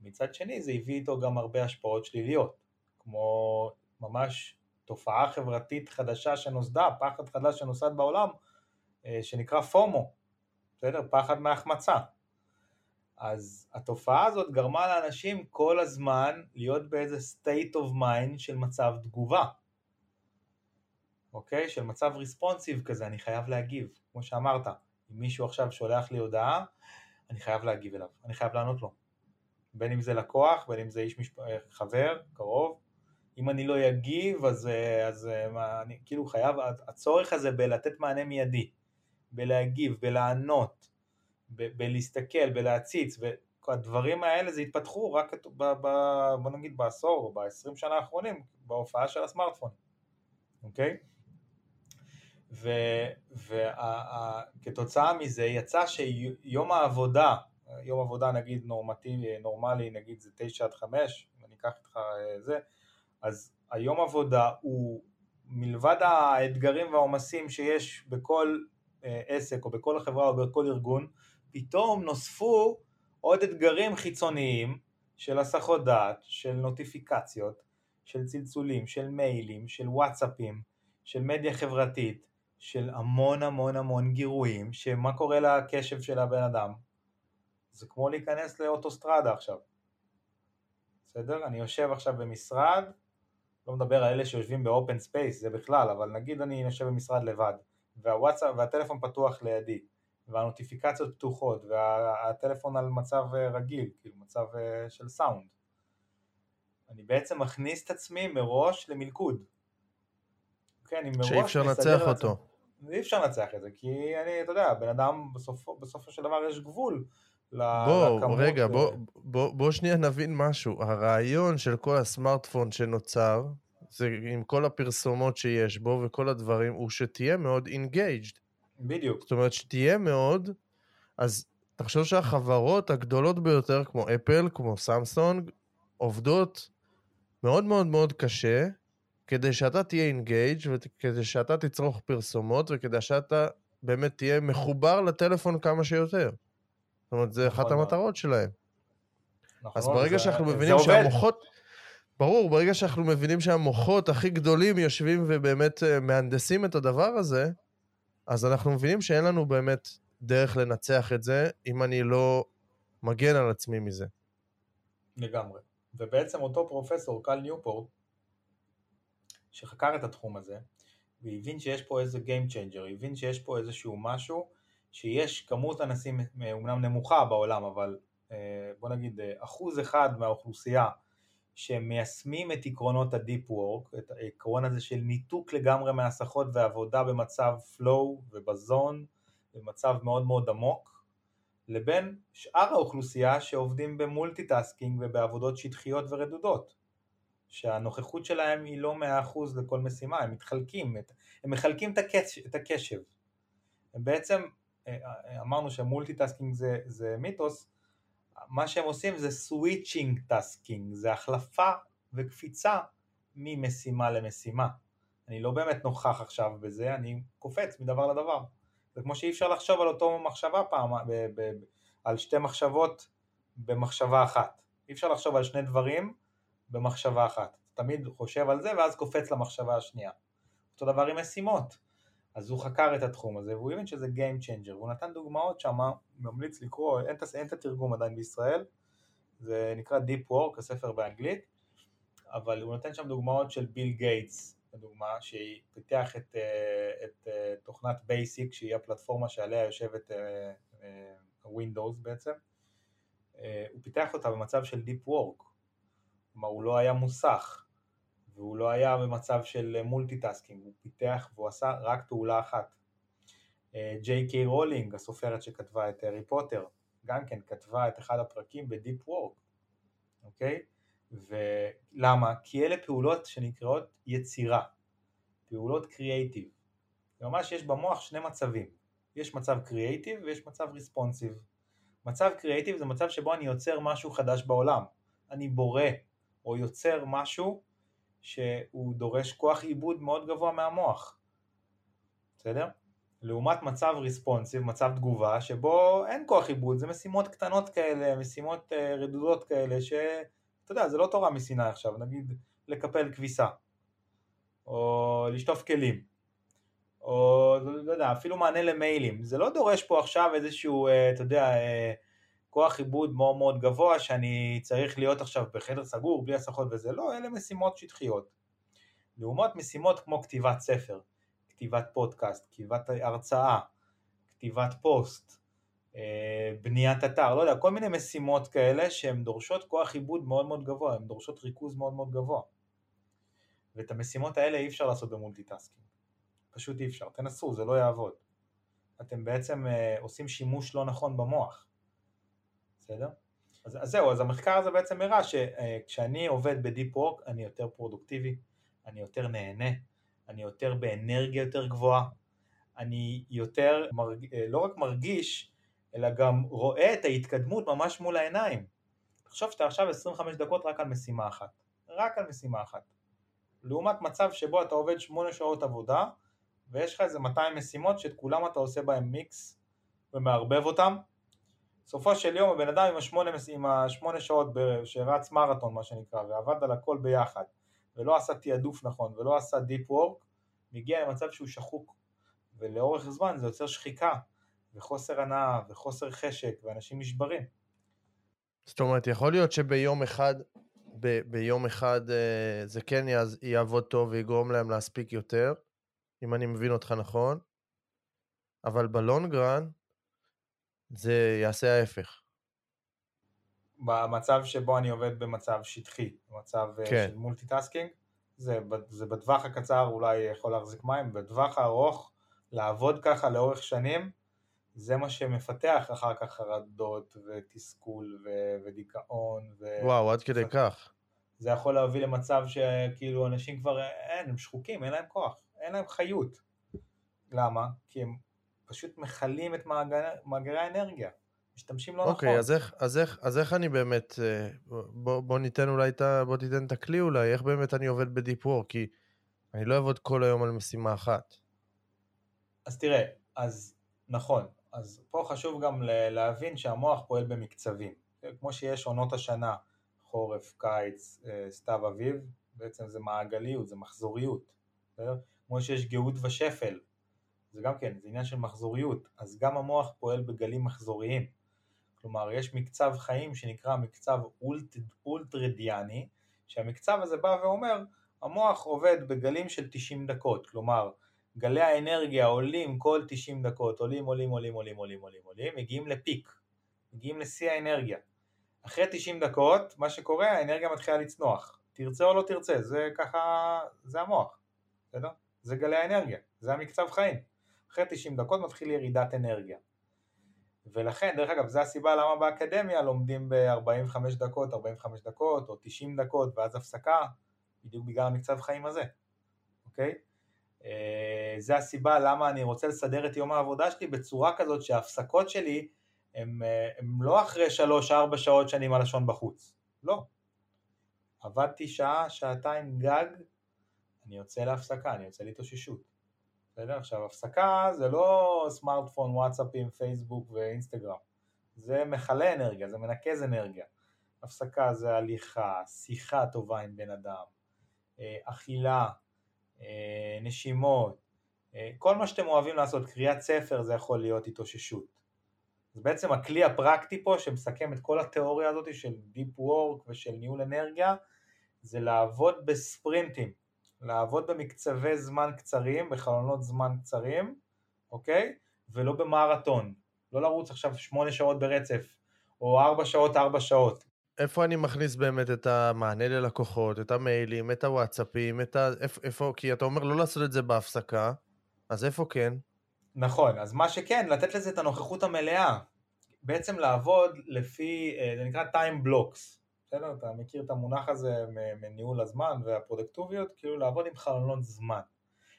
מצד שני זה הביא איתו גם הרבה השפעות שליליות, כמו ממש תופעה חברתית חדשה שנוסדה, פחד חדש שנוסד בעולם, שנקרא פומו, בסדר? פחד מהחמצה. אז התופעה הזאת גרמה לאנשים כל הזמן להיות באיזה state of mind של מצב תגובה, אוקיי? של מצב responsive כזה, אני חייב להגיב, כמו שאמרת, אם מישהו עכשיו שולח לי הודעה, אני חייב להגיב אליו, אני חייב לענות לו, בין אם זה לקוח, בין אם זה איש משפ... חבר, קרוב, אם אני לא אגיב, אז, אז מה, אני כאילו חייב, הצורך הזה בלתת מענה מיידי, בלהגיב, בלענות, ב- בלהסתכל, בלהציץ, והדברים האלה זה התפתחו רק ב- ב- בוא נגיד בעשור או ב-עשרים שנה האחרונים, בהופעה של הסמארטפון, אוקיי? וכתוצאה מזה יצא שיום העבודה, יום עבודה נגיד נורמטיבי, נורמלי, נגיד זה תשע עד חמש, אני אקח איתך זה, אז היום עבודה הוא מלבד האתגרים והעומסים שיש בכל עסק או בכל החברה או בכל ארגון, פתאום נוספו עוד אתגרים חיצוניים של הסחות דעת, של נוטיפיקציות, של צלצולים, של מיילים, של וואטסאפים, של מדיה חברתית, של המון המון המון גירויים, שמה קורה לקשב של הבן אדם? זה כמו להיכנס לאוטוסטרדה עכשיו. בסדר? אני יושב עכשיו במשרד, לא מדבר על אלה שיושבים באופן ספייס, זה בכלל, אבל נגיד אני יושב במשרד לבד, והוואטסאפ והטלפון פתוח לידי, והנוטיפיקציות פתוחות, והטלפון על מצב רגיל, כאילו מצב של סאונד. אני בעצם מכניס את עצמי מראש למלכוד. כן, שאי אפשר לנצח אותו. אי אפשר לנצח את זה, כי אני, אתה יודע, בן אדם בסופו, בסופו של דבר יש גבול. בוא, רגע, בוא, בוא, בוא שנייה נבין משהו. הרעיון של כל הסמארטפון שנוצר, זה עם כל הפרסומות שיש בו וכל הדברים, הוא שתהיה מאוד engaged. בדיוק. זאת אומרת, שתהיה מאוד, אז תחשוב שהחברות הגדולות ביותר, כמו אפל, כמו סמסונג, עובדות מאוד מאוד מאוד קשה, כדי שאתה תהיה engaged, וכדי שאתה תצרוך פרסומות, וכדי שאתה באמת תהיה מחובר לטלפון כמה שיותר. זאת אומרת, זה אחת המטרות שלהם. אז ברגע שאנחנו מבינים שהמוחות, ברור, ברגע שאנחנו מבינים שהמוחות הכי גדולים יושבים ובאמת מהנדסים את הדבר הזה, אז אנחנו מבינים שאין לנו באמת דרך לנצח את זה, אם אני לא מגן על עצמי מזה. לגמרי. ובעצם אותו פרופסור, קל ניופורט, שחקר את התחום הזה, והבין שיש פה איזה game changer, הבין שיש פה איזשהו משהו, שיש כמות אנשים אומנם נמוכה בעולם, אבל בוא נגיד אחוז אחד מהאוכלוסייה, שמיישמים את עקרונות ה-Deep Work, את העקרון הזה של ניתוק לגמרי מהסחות ועבודה במצב flow ובזון, במצב מאוד מאוד עמוק, לבין שאר האוכלוסייה שעובדים במולטיטאסקינג ובעבודות שטחיות ורדודות, שהנוכחות שלהם היא לא מאה אחוז לכל משימה, הם מתחלקים, הם מחלקים את הקשב. בעצם אמרנו שמולטיטאסקינג זה, זה מיתוס, מה שהם עושים זה סוויצ'ינג טאסקינג, זה החלפה וקפיצה ממשימה למשימה. אני לא באמת נוכח עכשיו בזה, אני קופץ מדבר לדבר. זה כמו שאי אפשר לחשוב על אותו מחשבה פעם, ב- ב- על שתי מחשבות במחשבה אחת. אי אפשר לחשוב על שני דברים במחשבה אחת. תמיד חושב על זה ואז קופץ למחשבה השנייה. אותו דבר עם משימות. אז הוא חקר את התחום הזה, והוא הבין שזה Game Changer, והוא נתן דוגמאות שם, ממליץ לקרוא, אין את התרגום עדיין בישראל, זה נקרא Deep Work, הספר באנגלית, אבל הוא נתן שם דוגמאות של ביל גייטס, הדוגמה שהיא פיתח את, את, את תוכנת Basic, שהיא הפלטפורמה שעליה יושבת Windows בעצם, הוא פיתח אותה במצב של Deep Work, כלומר הוא לא היה מוסך, והוא לא היה במצב של מולטיטאסקינג, הוא פיתח והוא עשה רק פעולה אחת. ג'יי קיי רולינג, הסופרת שכתבה את הארי פוטר, גם כן כתבה את אחד הפרקים בדיפ וורק, אוקיי? ולמה? כי אלה פעולות שנקראות יצירה, פעולות קריאייטיב. ממש יש במוח שני מצבים, יש מצב קריאייטיב ויש מצב ריספונסיב. מצב קריאייטיב זה מצב שבו אני יוצר משהו חדש בעולם, אני בורא או יוצר משהו, שהוא דורש כוח עיבוד מאוד גבוה מהמוח. בסדר? לעומת מצב ריספונסיב, מצב תגובה, שבו אין כוח עיבוד, זה משימות קטנות כאלה, משימות רדודות כאלה, שאתה יודע, זה לא תורה מסיני עכשיו, נגיד לקפל כביסה, או לשטוף כלים, או לא יודע, אפילו מענה למיילים, זה לא דורש פה עכשיו איזשהו, אתה יודע, כוח עיבוד מאוד מאוד גבוה, שאני צריך להיות עכשיו בחדר סגור, בלי הסחות וזה לא, אלה משימות שטחיות. לעומת משימות כמו כתיבת ספר, כתיבת פודקאסט, כתיבת הרצאה, כתיבת פוסט, בניית אתר, לא יודע, כל מיני משימות כאלה שהן דורשות כוח עיבוד מאוד מאוד גבוה, הן דורשות ריכוז מאוד מאוד גבוה. ואת המשימות האלה אי אפשר לעשות במולטיטאסקינג. פשוט אי אפשר, תנסו, זה לא יעבוד. אתם בעצם עושים שימוש לא נכון במוח. בסדר? אז, אז זהו, אז המחקר הזה בעצם הראה שכשאני עובד בדיפ וורק, אני יותר פרודוקטיבי, אני יותר נהנה, אני יותר באנרגיה יותר גבוהה, אני יותר מרג... לא רק מרגיש, אלא גם רואה את ההתקדמות ממש מול העיניים. תחשוב שאתה עכשיו עשרים וחמש דקות רק על משימה אחת, רק על משימה אחת. לעומת מצב שבו אתה עובד שמונה שעות עבודה, ויש לך איזה מאתיים משימות שאת כולם אתה עושה בהם מיקס ומערבב אותם, סופו של יום הבן אדם עם השמונה, עם השמונה שעות שרץ מרתון מה שנקרא, ועבד על הכל ביחד, ולא עשה תיעדוף נכון, ולא עשה דיפ וורק, מגיע למצב שהוא שחוק, ולאורך זמן זה יוצר שחיקה, וחוסר הנאה, וחוסר חשק, ואנשים נשברים. זאת אומרת, יכול להיות שביום אחד, ב- ביום אחד זה כן יעבוד טוב, ויגרום להם להספיק יותר, אם אני מבין אותך נכון, אבל בלונגרן, זה יעשה ההפך. במצב שבו אני עובד במצב שטחי, במצב כן. של מולטיטאסקינג, זה, זה בטווח הקצר אולי יכול להחזיק מים, בטווח הארוך לעבוד ככה לאורך שנים, זה מה שמפתח אחר כך חרדות ותסכול ו- ודיכאון. ו- וואו, עד כדי כך. זה יכול להביא למצב שכאילו אנשים כבר אין, הם שחוקים, אין להם כוח, אין להם חיות. למה? כי הם פשוט מחלים את מאגר, מאגרי האנרגיה. משתמשים לא okay, נכון. אוקיי, אז, אז, אז איך אני באמת, בוא, בוא ניתן אולי, בוא תיתן את הכלי אולי, איך באמת אני עובד בדיפ וורק, כי אני לא אעבוד כל היום על משימה אחת. אז תראה, אז נכון, אז פה חשוב גם להבין שהמוח פועל במקצבים, כמו שיש עונות השנה, חורף, קיץ, סתיו, אביב, בעצם זה מעגליות, זה מחזוריות, כמו שיש גאות ושפל, זה גם כן, זה עניין של מחזוריות, אז גם המוח פועל בגלים מחזוריים, כלומר יש מקצב חיים שנקרא מקצב אולט, אולטרדיאני, שהמקצב הזה בא ואומר, המוח עובד בגלים של תשעים דקות, כלומר, גלי האנרגיה עולים כל תשעים דקות, עולים, עולים, עולים, עולים, עולים, עולים, עולים, מגיעים לפיק, מגיעים לשיא האנרגיה. אחרי תשעים דקות, מה שקורה, האנרגיה מתחילה לצנוח. תרצה או לא תרצה, זה ככה, זה המוח, בסדר? זה גלי האנרגיה, זה המקצב חיים. אחרי תשעים דקות מתחיל ירידת אנרגיה. ולכן, דרך אגב, זה הסיבה למה באקדמיה לומדים ב-ארבעים וחמש דקות, ארבעים וחמש דקות, או תשעים דקות, ואז הפסקה, בדיוק בגלל המקצב חיים הזה, אוקיי? זה הסיבה למה אני רוצה לסדר את יום העבודה שלי בצורה כזאת שההפסקות שלי הם, הם לא אחרי שלוש ארבע שעות שאני עם הלשון בחוץ, לא. עבדתי שעה, שעתיים גג, אני יוצא להפסקה, אני יוצא להתאוששות. בסדר? עכשיו, הפסקה זה לא סמארטפון, וואטסאפים, פייסבוק ואינסטגרם. זה מחלה אנרגיה, זה מנקז אנרגיה. הפסקה זה הליכה, שיחה טובה עם בן אדם, אכילה, נשימות, כל מה שאתם אוהבים לעשות, קריאת ספר, זה יכול להיות התאוששות. אז בעצם הכלי הפרקטי פה שמסכם את כל התיאוריה הזאת של דיפ וורק ושל ניהול אנרגיה, זה לעבוד בספרינטים, לעבוד במקצבי זמן קצרים, בחלונות זמן קצרים, אוקיי? ולא במרתון, לא לרוץ עכשיו שמונה שעות ברצף, או ארבע שעות, ארבע שעות. איפה אני מכניס באמת את המענה ללקוחות, את המיילים, את הוואטסאפים, את ה... איפה, כי אתה אומר לא לעשות את זה בהפסקה, אז איפה כן? נכון, אז מה שכן, לתת לזה את הנוכחות המלאה, בעצם לעבוד לפי, זה נקרא time blocks, בסדר? אתה מכיר את המונח הזה מניהול הזמן והפרודקטיביות, כאילו לעבוד עם חלונות זמן.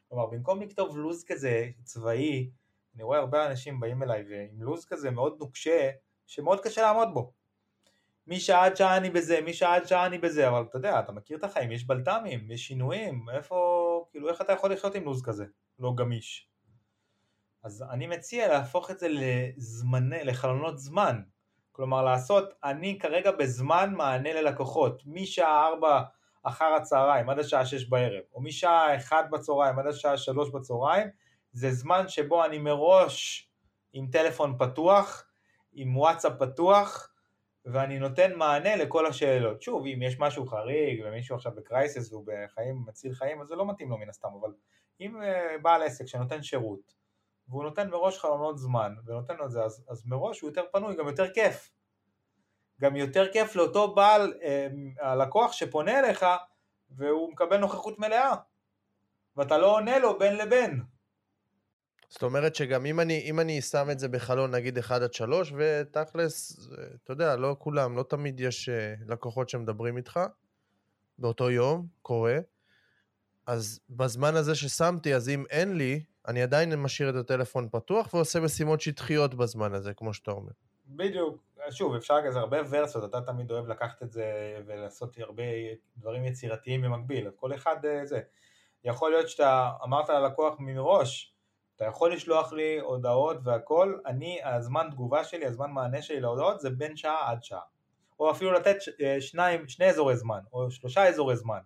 כלומר, במקום לכתוב לוז כזה צבאי, אני רואה הרבה אנשים באים אליי, ועם לוז כזה מאוד נוקשה, שמאוד קשה לעמוד בו. מי שעד שעה אני בזה, מי שעד שעה אני בזה, אבל אתה יודע, אתה מכיר את החיים, יש בלטמים, יש שינויים, איפה, כאילו איך אתה יכול לחיות עם לוז כזה, לא גמיש. אז אני מציע להפוך את זה לזמני, לחלונות זמן, כלומר לעשות, אני כרגע בזמן מענה ללקוחות, משעה ארבע אחר הצהריים עד השעה שש בערב, או משעה אחת בצהריים עד השעה שלוש בצהריים, זה זמן שבו אני מראש עם טלפון פתוח, עם וואטסאפ פתוח, ואני נותן מענה לכל השאלות. שוב, אם יש משהו חריג, ומישהו עכשיו בקרייסס, והוא בחיים, מציל חיים, אז זה לא מתאים לו מן הסתם, אבל אם בעל עסק שנותן שירות, והוא נותן מראש חלונות זמן, ונותן לו את זה, אז, אז מראש הוא יותר פנוי, גם יותר כיף. גם יותר כיף לאותו בעל, אה, הלקוח שפונה אליך, והוא מקבל נוכחות מלאה, ואתה לא עונה לו בין לבין. זאת אומרת שגם אם אני, אם אני שם את זה בחלון, נגיד אחד עד שלוש, ותכלס, אתה יודע, לא כולם, לא תמיד יש לקוחות שמדברים איתך, באותו יום, קורה, אז בזמן הזה ששמתי, אז אם אין לי, אני עדיין משאיר את הטלפון פתוח, ועושה משימות שטחיות בזמן הזה, כמו שאתה אומר. בדיוק, שוב, אפשר כזה הרבה ורסות, אתה תמיד אוהב לקחת את זה, ולעשות הרבה דברים יצירתיים במקביל, כל אחד זה. יכול להיות שאתה אמרת ללקוח מראש, אתה יכול לשלוח לי הודעות והכל, אני, הזמן תגובה שלי, הזמן מענה שלי להודעות, זה בין שעה עד שעה. או אפילו לתת שניים, שני אזורי זמן, או שלושה אזורי זמן.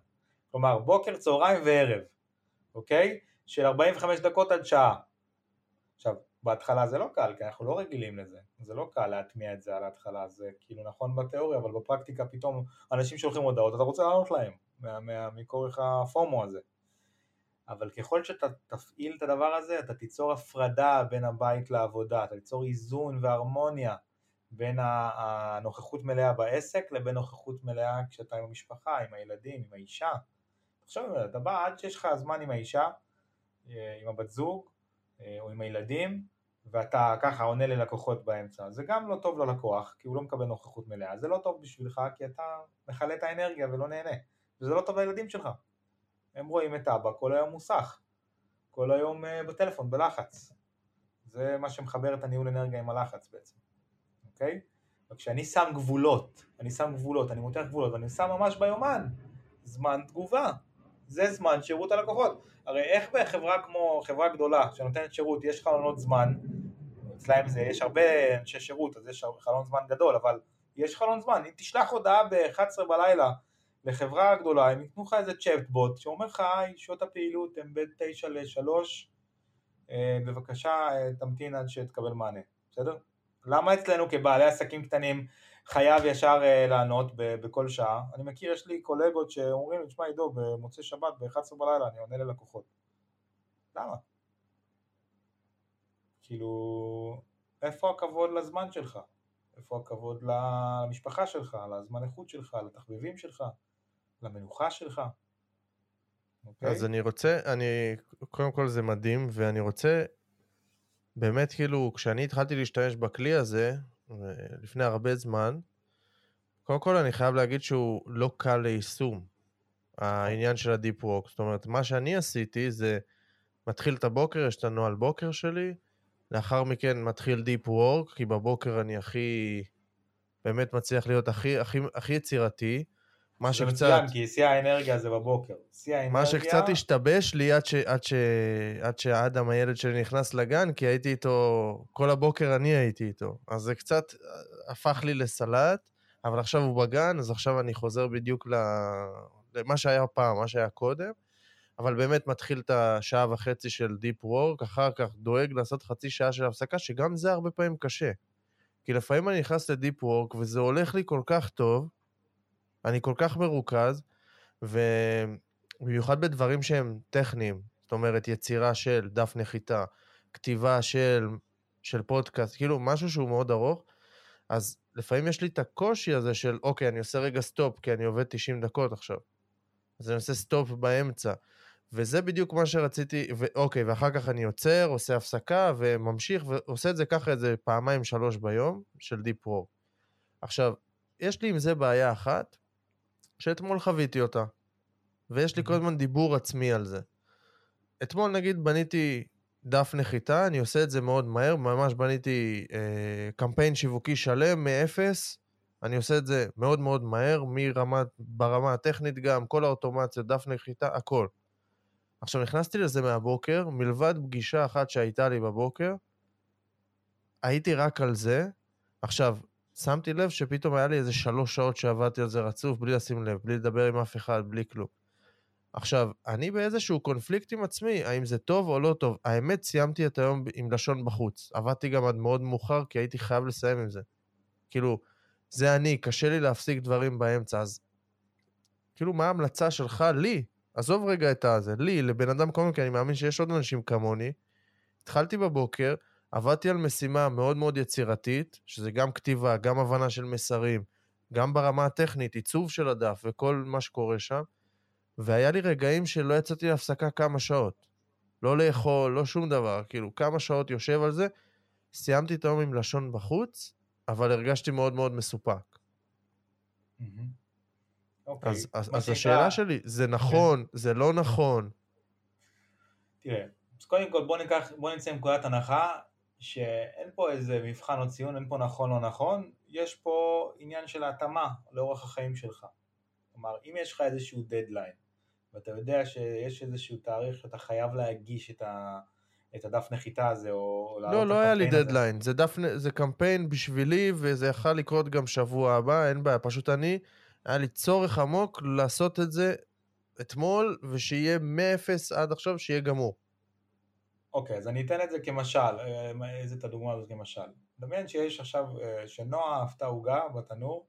כלומר, בוקר, צהריים וערב, אוקיי? של ארבעים וחמש דקות עד שעה. עכשיו, בהתחלה זה לא קל, כי אנחנו לא רגילים לזה. זה לא קל להטמיע את זה על ההתחלה, זה כאילו נכון בתיאוריה, אבל בפרקטיקה פתאום אנשים שולחים הודעות, אתה רוצה לענות להם, מכורך הפומו הזה. אבל ככל שאתה תפעיל את הדבר הזה, אתה תיצור הפרדה בין הבית לעבודה, אתה תיצור איזון והרמוניה בין הנוכחות מלאה בעסק לבין נוכחות מלאה כשאתה עם המשפחה, עם הילדים, עם האישה, עכשיו אתה בא עד שיש לך זמן עם האישה, עם הבת זוג, או עם הילדים, ואתה ככה עונה ללקוחות באמצע, זה גם לא טוב ללקוח, כי הוא לא מקבל נוכחות מלאה, זה לא טוב בשבילך, כי אתה מחלה את האנרגיה ולא נהנה, וזה לא טוב לילדים שלך, הם רואים את אבא כל היום מוסך, כל היום בטלפון, בלחץ, זה מה שמחבר את הניהול אנרגיה עם הלחץ בעצם, אוקיי? וכשאני שם גבולות, אני שם גבולות, אני מותח גבולות, ואני שם ממש ביומן, זמן תגובה, זה זמן שירות הלקוחות. הרי איך בחברה כמו חברה גדולה שנותנת שירות, יש חלונות זמן, אצלהם זה, יש הרבה אנשי שירות, אז יש חלון זמן גדול, אבל יש חלון זמן. אם תשלח הודעה ב-אחת עשרה בלילה לחברה גדולה, הם יקנו לך איזה צ'אטבוט שאומר לך, שעות הפעילות הם בין תשע לשלוש, בבקשה תמתין עד שתקבל מענה, בסדר? למה אצלנו כבעלי עסקים קטנים חייב ישר לענות בכל שעה? אני מכיר, יש לי קולגות שאומרים, תשמע עידו, במוצאי שבת ב-אחת עשרה בלילה אני עונה ללקוחות. למה? כאילו, איפה הכבוד לזמן שלך? איפה הכבוד למשפחה שלך, לזמן איכות שלך, לתחביבים שלך, למנוחה שלך? אוקיי? אז אני רוצה, אני, קודם כל זה מדהים, ואני רוצה, באמת כאילו, כשאני התחלתי להשתמש בכלי הזה, לפני הרבה זמן, קודם כל אני חייב להגיד שהוא לא קל ליישום, העניין של הדיפ וורק, זאת אומרת, מה שאני עשיתי זה, מתחיל את הבוקר, יש את הנוהל בוקר שלי, לאחר מכן מתחיל דיפ וורק, כי בבוקר אני הכי, באמת מצליח להיות הכי, הכי, הכי יצירתי, מה שקצת... זה מצוין, כי שיא האנרגיה זה בבוקר, שיא האנרגיה... מה שקצת השתבש לי עד, ש... עד, ש... עד שאדם, הילד שלי, נכנס לגן, כי הייתי איתו, כל הבוקר אני הייתי איתו, אז זה קצת הפך לי לסלט, אבל עכשיו הוא בגן, אז עכשיו אני חוזר בדיוק למה שהיה פעם, מה שהיה קודם, אבל באמת מתחיל את השעה וחצי של דיפ וורק, אחר כך דואג לעשות חצי שעה של הפסקה, שגם זה הרבה פעמים קשה, כי לפעמים אני נכנס לדיפ וורק, וזה הולך לי כל כך טוב, אני כל כך מרוכז, ובמיוחד בדברים שהם טכניים, זאת אומרת יצירה של דף נחיתה, כתיבה של, של פודקאסט, כאילו משהו שהוא מאוד ארוך, אז לפעמים יש לי את הקושי הזה של, אוקיי, אני עושה רגע סטופ, כי אני עובד תשעים דקות עכשיו, אז אני עושה סטופ באמצע, וזה בדיוק מה שרציתי, ואוקיי, ואחר כך אני יוצר, עושה הפסקה, וממשיך, ועושה את זה ככה, את זה פעמיים שלוש ביום, של דיפ וורק. עכשיו, יש לי עם זה בעיה אחת, שאתמול חוויתי אותה, ויש לי כל הזמן דיבור עצמי על זה. אתמול נגיד בניתי דף נחיתה, אני עושה את זה מאוד מהר, ממש בניתי אה, קמפיין שיווקי שלם מאפס, אני עושה את זה מאוד מאוד מהר, מרמה, ברמה הטכנית גם, כל האוטומציה, דף נחיתה, הכל. עכשיו נכנסתי לזה מהבוקר, מלבד פגישה אחת שהייתה לי בבוקר, הייתי רק על זה, עכשיו, שמתי לב שפתאום היה לי איזה שלוש שעות שעבדתי על זה רצוף, בלי לשים לב, בלי לדבר עם אף אחד, בלי כלום. עכשיו, אני באיזשהו קונפליקט עם עצמי, האם זה טוב או לא טוב. האמת, סיימתי את היום עם לשון בחוץ. עבדתי גם עד מאוד מאוחר, כי הייתי חייב לסיים עם זה. כאילו, זה אני, קשה לי להפסיק דברים באמצע, אז כאילו, מה ההמלצה שלך? לי, עזוב רגע את הזה, לי, לבן אדם קודם, כי אני מאמין שיש עוד אנשים כמוני. התחלתי בבוקר, עבדתי על משימה מאוד מאוד יצירתית, שזה גם כתיבה, גם הבנה של מסרים, גם ברמה הטכנית, עיצוב של הדף וכל מה שקורה שם, והיה לי רגעים שלא יצאתי להפסקה כמה שעות, לא לאכול, לא שום דבר, כאילו כמה שעות יושב על זה, סיימתי את היום עם לשון בחוץ, אבל הרגשתי מאוד מאוד מסופק. אז, אז, אז השאלה שלי, זה נכון, זה לא נכון? תראה, אז קודם כל בוא ניקח, בוא נצא עם קודת הנחה, שאין פה איזה מבחן או ציון, אין פה נכון או נכון, יש פה עניין של ההתאמה לאורך החיים שלך. כלומר, אם יש לך איזשהו דדליין, ואתה יודע שיש איזשהו תאריך שאתה חייב להגיש את, ה, את הדף נחיתה הזה, או... לא, לא היה לי דדליין, זה, דף, זה קמפיין בשבילי, וזה יכול לקרות גם שבוע הבא, אין בעיה, פשוט אני, היה לי צורך עמוק לעשות את זה אתמול, ושיהיה מאפס עד עכשיו, שיהיה גמור. אוקיי, אז אני אתן את זה כמשל, איזה את הדוגמה הזאת כמשל. דמיין שיש עכשיו, שנועה אהבת העוגה בתנור,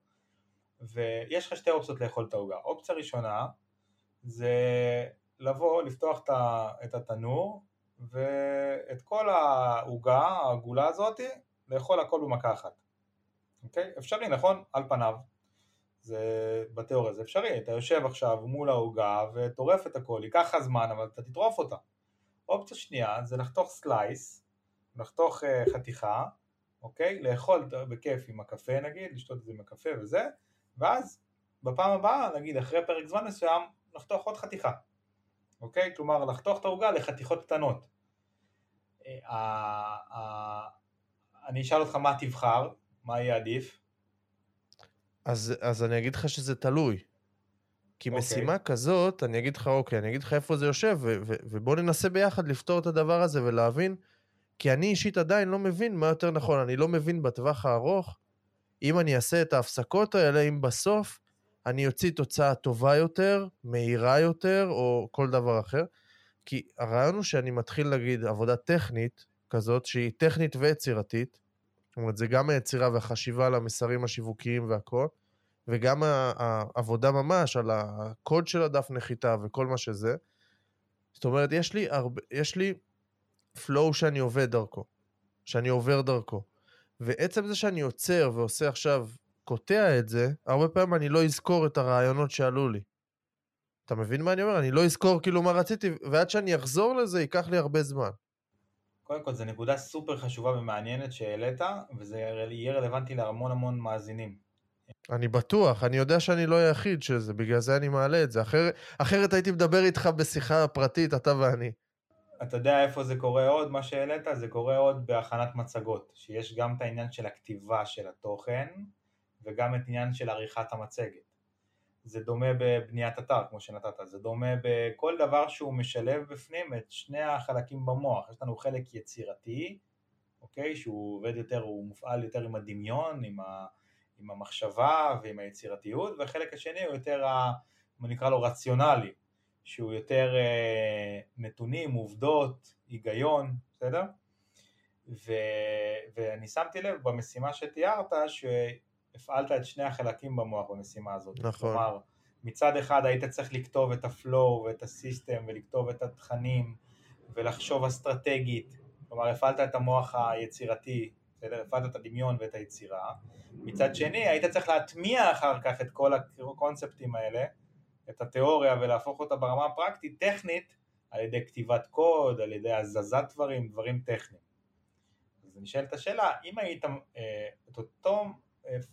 ויש לך שתי אופציות לאכול את העוגה. אופציה ראשונה, זה לבוא, לפתוח את התנור, ואת כל העוגה, העגולה הזאת, לאכול הכל במכה אחת. אוקיי? אפשרי, נכון? על פניו. זה בתיאוריה, זה אפשרי, אתה יושב עכשיו מול ההוגה וטורף את הכל, ייקח הזמן, אבל אתה תטרוף אותה. אופציה שנייה זה לחתוך סלייס, לחתוך uh, חתיכה, אוקיי? לאכול בכיף עם הקפה נגיד, לשתות את זה עם הקפה וזה, ואז בפעם הבאה, נגיד אחרי פרק זמן מסוים, לחתוך עוד חתיכה, אוקיי? כלומר, לחתוך את ההוגה לחתיכות קטנות. אני אשאל אותך מה תבחר, מה יהיה עדיף? אז, אז אני אגיד לך שזה תלוי. כי okay. משימה כזאת, אני אגיד לך, אוקיי, אני אגיד לך איפה זה יושב, ו- ו- ובוא ננסה ביחד לפתור את הדבר הזה ולהבין, כי אני אישית עדיין לא מבין מה יותר נכון, אני לא מבין בטווח הארוך, אם אני אעשה את ההפסקות האלה, אם בסוף אני יוציא תוצאה טובה יותר, מהירה יותר, או כל דבר אחר, כי הרעיון הוא שאני מתחיל להגיד עבודה טכנית כזאת, שהיא טכנית ויצירתית, זאת אומרת, זה גם היצירה והחשיבה על המסרים השיווקיים והכל, וגם העבודה ממש על הקוד של הדף נחיתה וכל מה שזה. זאת אומרת, יש לי, הרבה, יש לי flow שאני עובד דרכו, שאני עובר דרכו. ועצם זה שאני יוצר ועושה עכשיו, קוטע את זה, הרבה פעמים אני לא אזכור את הרעיונות שעלו לי. אתה מבין מה אני אומר? אני לא אזכור כאילו מה רציתי, ועד שאני אחזור לזה ייקח לי הרבה זמן. קודם כל, זו נקודה סופר חשובה ומעניינת שהעלית, וזה יהיה רלוונטי להמון המון מאזינים. אני בטוח, אני יודע שאני לא היחיד שזה, בגלל זה אני מעלה את זה. אחר, אחרת הייתי מדבר איתך בשיחה פרטית, אתה ואני. אתה יודע איפה זה קורה עוד, מה שהעלית? זה קורה עוד בהכנת מצגות, שיש גם את העניין של הכתיבה של התוכן, וגם את העניין של עריכת המצגת. זה דומה בבניית אתר, כמו שנתת, זה דומה בכל דבר שהוא משלב בפנים את שני החלקים במוח. יש לנו חלק יצירתי, אוקיי, שהוא עובד יותר, הוא מופעל יותר עם הדמיון, עם, ה, עם המחשבה ועם היצירתיות, והחלק השני הוא יותר, מה נקרא לו, רציונלי, שהוא יותר אה, נתונים, עובדות, היגיון, בסדר? ו, ואני שמתי לב במשימה שתיארת, ש... הפעלת את שני החלקים במוח במשימה הזאת. נכון. כלומר, מצד אחד היית צריך לכתוב את הפלואו ואת הסיסטם, ולכתוב את התכנים, ולחשוב אסטרטגית. כלומר, הפעלת את המוח היצירתי, הפעלת את הדמיון ואת היצירה. מצד שני, היית צריך להטמיע אחר כך את כל הקונספטים האלה, את התיאוריה, ולהפוך אותה ברמה הפרקטית, טכנית, על ידי כתיבת קוד, על ידי הזזת דברים, דברים טכניים. אז נשאלת השאלה, אם היית את אותו...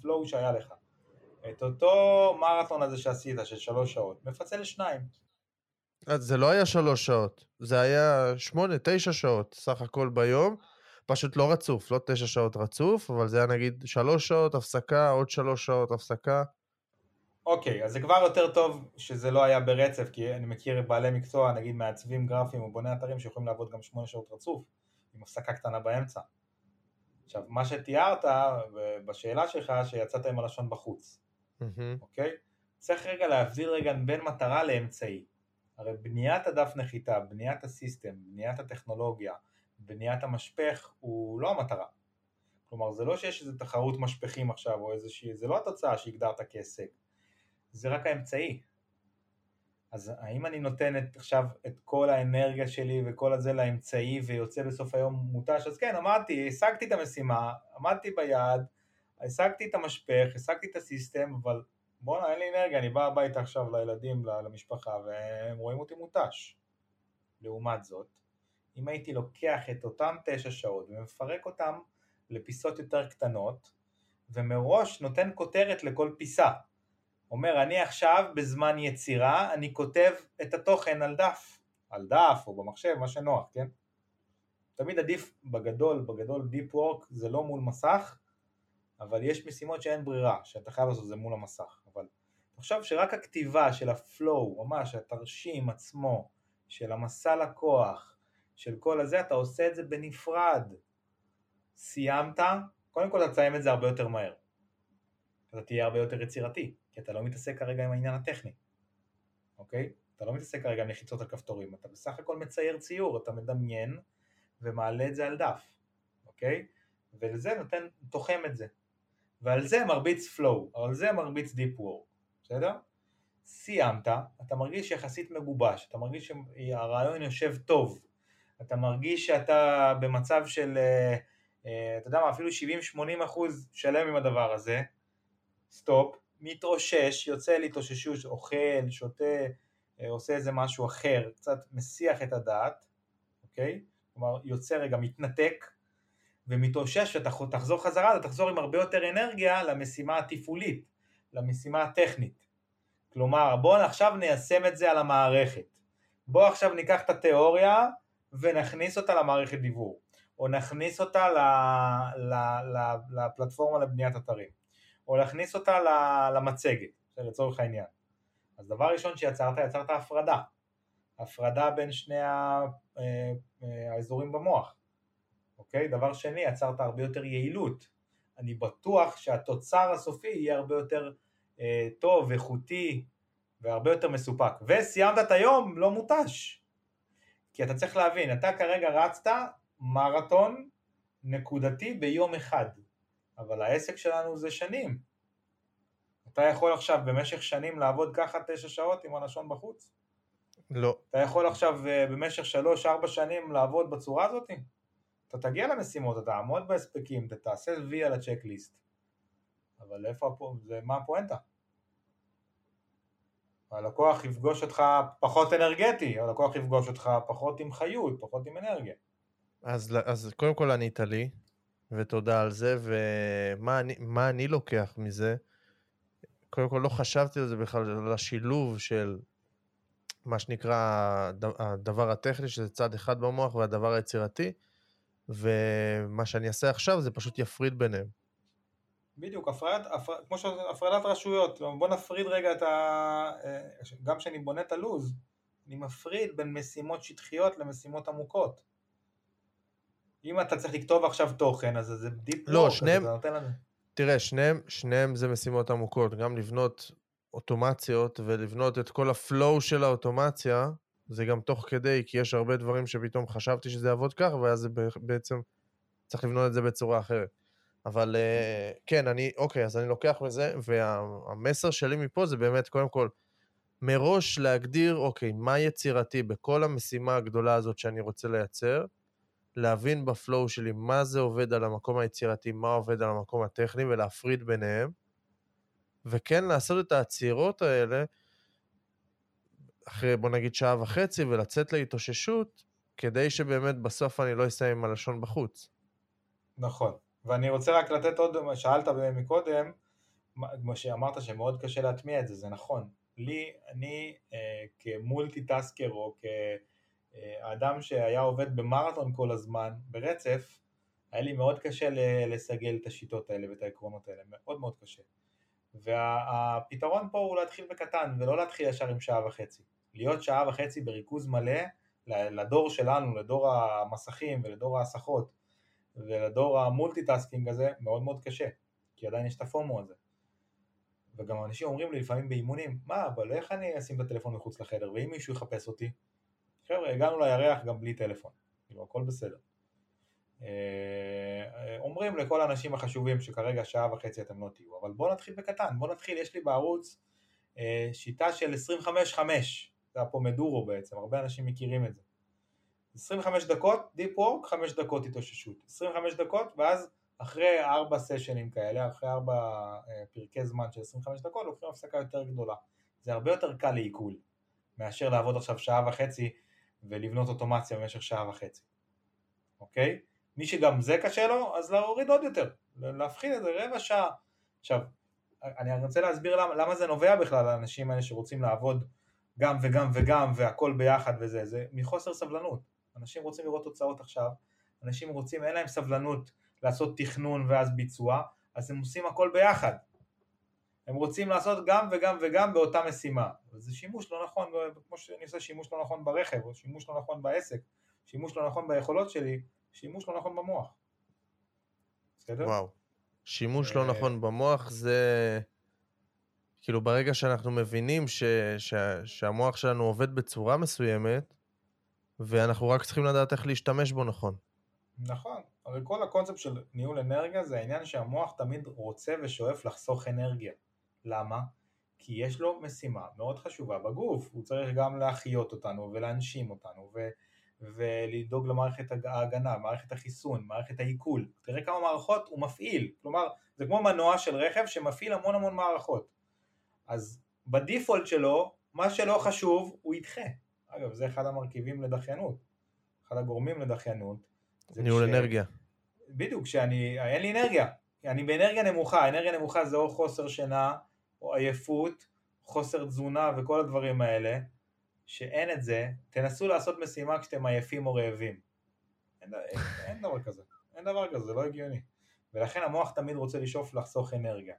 פלואו שהיה לך, את אותו מרתון הזה שעשית, של שלוש שעות, מפצל לשניים. אז זה לא היה שלוש שעות, זה היה שמונה, תשע שעות סך הכל ביום, פשוט לא רצוף, לא תשע שעות רצוף, אבל זה היה נגיד שלוש שעות הפסקה, עוד שלוש שעות הפסקה. אוקיי, אז זה כבר יותר טוב שזה לא היה ברצף, כי אני מכיר בעלי מקצוע, נגיד מעצבים גרפיים או בוני אתרים, שיכולים לעבוד גם שמונה שעות רצוף, עם הפסקה קטנה באמצע. עכשיו, מה שתיארת בשאלה שלך, שיצאת עם הלשון בחוץ, אוקיי? צריך רגע להבדיל רגע בין מטרה לאמצעי. הרי בניית הדף נחיתה, בניית הסיסטם, בניית הטכנולוגיה, בניית המשפך, הוא לא המטרה. כלומר, זה לא שיש איזו תחרות משפכים עכשיו, או איזושהי, זה לא התוצאה שהגדרת כעסק, זה רק האמצעי. אז האם אני נותנת עכשיו את כל האנרגיה שלי וכל הזה לאמצעי ויוצא בסוף היום מוטש? אז כן, אמרתי, השגתי את המשימה, עמדתי ביד, השגתי את המשפך, השגתי את הסיסטם, אבל בוא נהיה לי אנרגיה, אני בא הביתה עכשיו לילדים, למשפחה, והם רואים אותי מוטש. לעומת זאת, אם הייתי לוקח את אותם תשע שעות ומפרק אותם לפיסות יותר קטנות, ומראש נותן כותרת לכל פיסה, אומר, אני עכשיו בזמן יצירה, אני כותב את התוכן על דף, על דף או במחשב, מה שנוח, כן? תמיד עדיף בגדול, בגדול, Deep Work זה לא מול מסך, אבל יש משימות שאין ברירה, שאתה חייב לעשות זה מול המסך, אבל תחשוב שרק הכתיבה של הפלואו, ממש התרשים עצמו, של המסע לקוח, של כל הזה, אתה עושה את זה בנפרד. סיימת, קודם כל אתה תסיים את זה הרבה יותר מהר, אתה תהיה הרבה יותר יצירתי. כי אתה לא מתעסק כרגע עם העניין הטכני, אוקיי? אתה לא מתעסק כרגע עם לחיצות על כפתורים, אתה בסך הכל מצייר ציור, אתה מדמיין ומעלה את זה על דף, אוקיי? ולזה נותן, תוחם את זה. ועל זה מרביץ flow, על זה מרביץ deep work, בסדר? סיימת, אתה מרגיש יחסית מגובש, אתה מרגיש שהרעיון יושב טוב, אתה מרגיש שאתה במצב של, אתה יודע מה, אפילו שבעים שמונים אחוז שלם עם הדבר הזה, סטופ, מתאושש, יוצא להתאוששוש, אוכל, שותה, עושה איזה משהו אחר, קצת מסיח את הדעת, אוקיי? כלומר, יוצא רגע, מתנתק, ומתאושש, ותחזור חזרה, אתה תחזור עם הרבה יותר אנרגיה למשימה התפעולית, למשימה הטכנית. כלומר, בוא עכשיו ניישם את זה על המערכת. בוא עכשיו ניקח את התיאוריה, ונכניס אותה למערכת דיבור, או נכניס אותה לפלטפורמה לבניית אתרים, או להכניס אותה למצגת, לצורך העניין. אז דבר ראשון שיצרת, יצרת הפרדה, הפרדה בין שני האזורים במוח, אוקיי? דבר שני, יצרת הרבה יותר יעילות, אני בטוח שהתוצר הסופי יהיה הרבה יותר טוב, איכותי, והרבה יותר מסופק, וסיימת את היום לא מותש, כי אתה צריך להבין, אתה כרגע רצת מרתון נקודתי ביום אחד, אבל העסק שלנו זה שנים. אתה יכול עכשיו במשך שנים לעבוד ככה תשע שעות עם הנשון בחוץ? לא. אתה יכול עכשיו במשך שלוש, ארבע שנים לעבוד בצורה הזאת? אתה תגיע למשימות, אתה תעמוד בהספקים, אתה תעשה וי על הצ'קליסט. אבל איפה, זה מה הפואנטה? הלקוח יפגוש אותך פחות אנרגטי, הלקוח יפגוש אותך פחות עם חיות, פחות עם אנרגיה. אז, אז קודם כל אני איטלי, ותודה על זה, ומה אני, מה אני לוקח מזה? קודם כל לא חשבתי על זה בכלל, לשילוב של מה שנקרא הדבר הטכני, שזה צד אחד במוח, והדבר היצירתי, ומה שאני אעשה עכשיו זה פשוט יפריד ביניהם. בדיוק, הפרד, הפרד, כמו שהפרדת רשויות, בוא נפריד רגע את ה... גם כשאני בונה את הלוז, אני מפריד בין משימות שטחיות למשימות עמוקות. אם אתה צריך לכתוב עכשיו תוכן, אז זה דיפ לא, וורק, שניהם, אז אתה נותן לנו. תראה, שניהם, שניהם זה משימות עמוקות, גם לבנות אוטומציות ולבנות את כל הפלואו של האוטומציה, זה גם תוך כדי, כי יש הרבה דברים שפתאום חשבתי שזה יעבוד כך, ואז בעצם צריך לבנות את זה בצורה אחרת. אבל כן, אני, אוקיי, אז אני לוקח מזה, והמסר שלי מפה זה באמת, קודם כל, מראש להגדיר, אוקיי, מה יצירתי בכל המשימה הגדולה הזאת שאני רוצה לייצר, להבין בפלואו שלי מה זה עובד על המקום היצירתי, מה עובד על המקום הטכני, ולהפריד ביניהם, וכן, לעשות את העצירות האלה, אחרי, בוא נגיד, שעה וחצי, ולצאת להתאוששות, כדי שבאמת בסוף אני לא אסיים עם הלשון בחוץ. נכון. ואני רוצה רק לתת עוד, שאלת מקודם, כמו שאמרת שמאוד קשה להטמיע את זה, זה נכון. לי, אני אה, כמולטיטסקר או כאדם שהיה עובד במרתון כל הזמן, ברצף, היה לי מאוד קשה לסגל את השיטות האלה ואת העקרונות האלה, מאוד מאוד קשה. והפתרון פה הוא להתחיל בקטן, ולא להתחיל ישר עם שעה וחצי. להיות שעה וחצי בריכוז מלא, לדור שלנו, לדור המסכים ולדור ההסכות, ולדור המולטיטסקינג הזה מאוד מאוד קשה, כי עדיין יש את הפומו הזה. וגם אנשים אומרים לי לפעמים באימונים, מה, אבל איך אני אשים את הטלפון מחוץ לחדר, ואם מישהו יחפש אותי? חבר'ה, הגענו לירח גם בלי טלפון, כאילו, הכל בסדר. אומרים לכל האנשים החשובים שכרגע שעה וחצי אתם לא תהיו, אבל בואו נתחיל בקטן, בואו נתחיל, יש לי בערוץ שיטה של עשרים וחמש חמש, זה הפומדורו בעצם, הרבה אנשים מכירים את זה. עשרים וחמש דקות, דיפ וורק, חמש דקות התאוששות, עשרים וחמש דקות, ואז אחרי ארבע סשנים כאלה, אחרי ארבע פרקי זמן של עשרים וחמש דקות, לוקחים הפסקה יותר גדולה. זה הרבה יותר קל לעיכול, מאשר לעבוד עכשיו שעה וחצי, ולבנות אוטומציה במשך שעה וחצי. אוקיי? מי שגם זה קשה לו, אז להוריד עוד יותר, להפחיד את זה רבע שעה. עכשיו, אני רוצה להסביר למה, למה זה נובע בכלל, לאנשים האלה שרוצים לעבוד גם וגם וגם, והכל ביחד וזה, זה מחוסר סבלנות. אנשים רוצים לראות תוצאות עכשיו, אנשים רוצים, אין להם סבלנות לעשות תכנון ואז ביצוע, אז הם עושים הכל ביחד. הם רוצים לעשות גם וגם וגם באותה משימה. זה שימוש לא נכון, כמו שאני עושה שימוש לא נכון ברכב, או שימוש לא נכון בעסק, שימוש לא נכון ביכולות שלי, שימוש לא נכון במוח. בסדר? וואו. שימוש לא נכון במוח זה... כאילו ברגע שאנחנו מבינים ש... ש... שהמוח שלנו עובד בצורה מסוימת, ואנחנו רק צריכים לדעת איך להשתמש בו נכון. נכון, הרי כל הקונספט של ניהול אנרגיה זה העניין שהמוח תמיד רוצה ושואף לחסוך אנרגיה. למה? כי יש לו משימה מאוד חשובה בגוף, הוא צריך גם להחיות אותנו ולהנשים אותנו ו- ולדאוג למערכת ההגנה, מערכת החיסון, מערכת העיכול. תראה כמה מערכות הוא מפעיל, כלומר זה כמו מנוע של רכב שמפעיל המון המון מערכות. אז בדיפולט שלו, מה שלא חשוב, הוא ידחה. אגב, זה אחד המרכיבים לדחיינות. אחד הגורמים לדחיינות. ניהול אנרגיה. בדיוק, שאני, אין לי אנרגיה. אני באנרגיה נמוכה. אנרגיה נמוכה זה או חוסר שינה, או עייפות, חוסר תזונה וכל הדברים האלה. שאין את זה, תנסו לעשות משימה כשאתם עייפים או רעבים. אין, אין, אין דבר כזה. אין דבר כזה, זה לא הגיוני. ולכן המוח תמיד רוצה לשאוף לחסוך אנרגיה.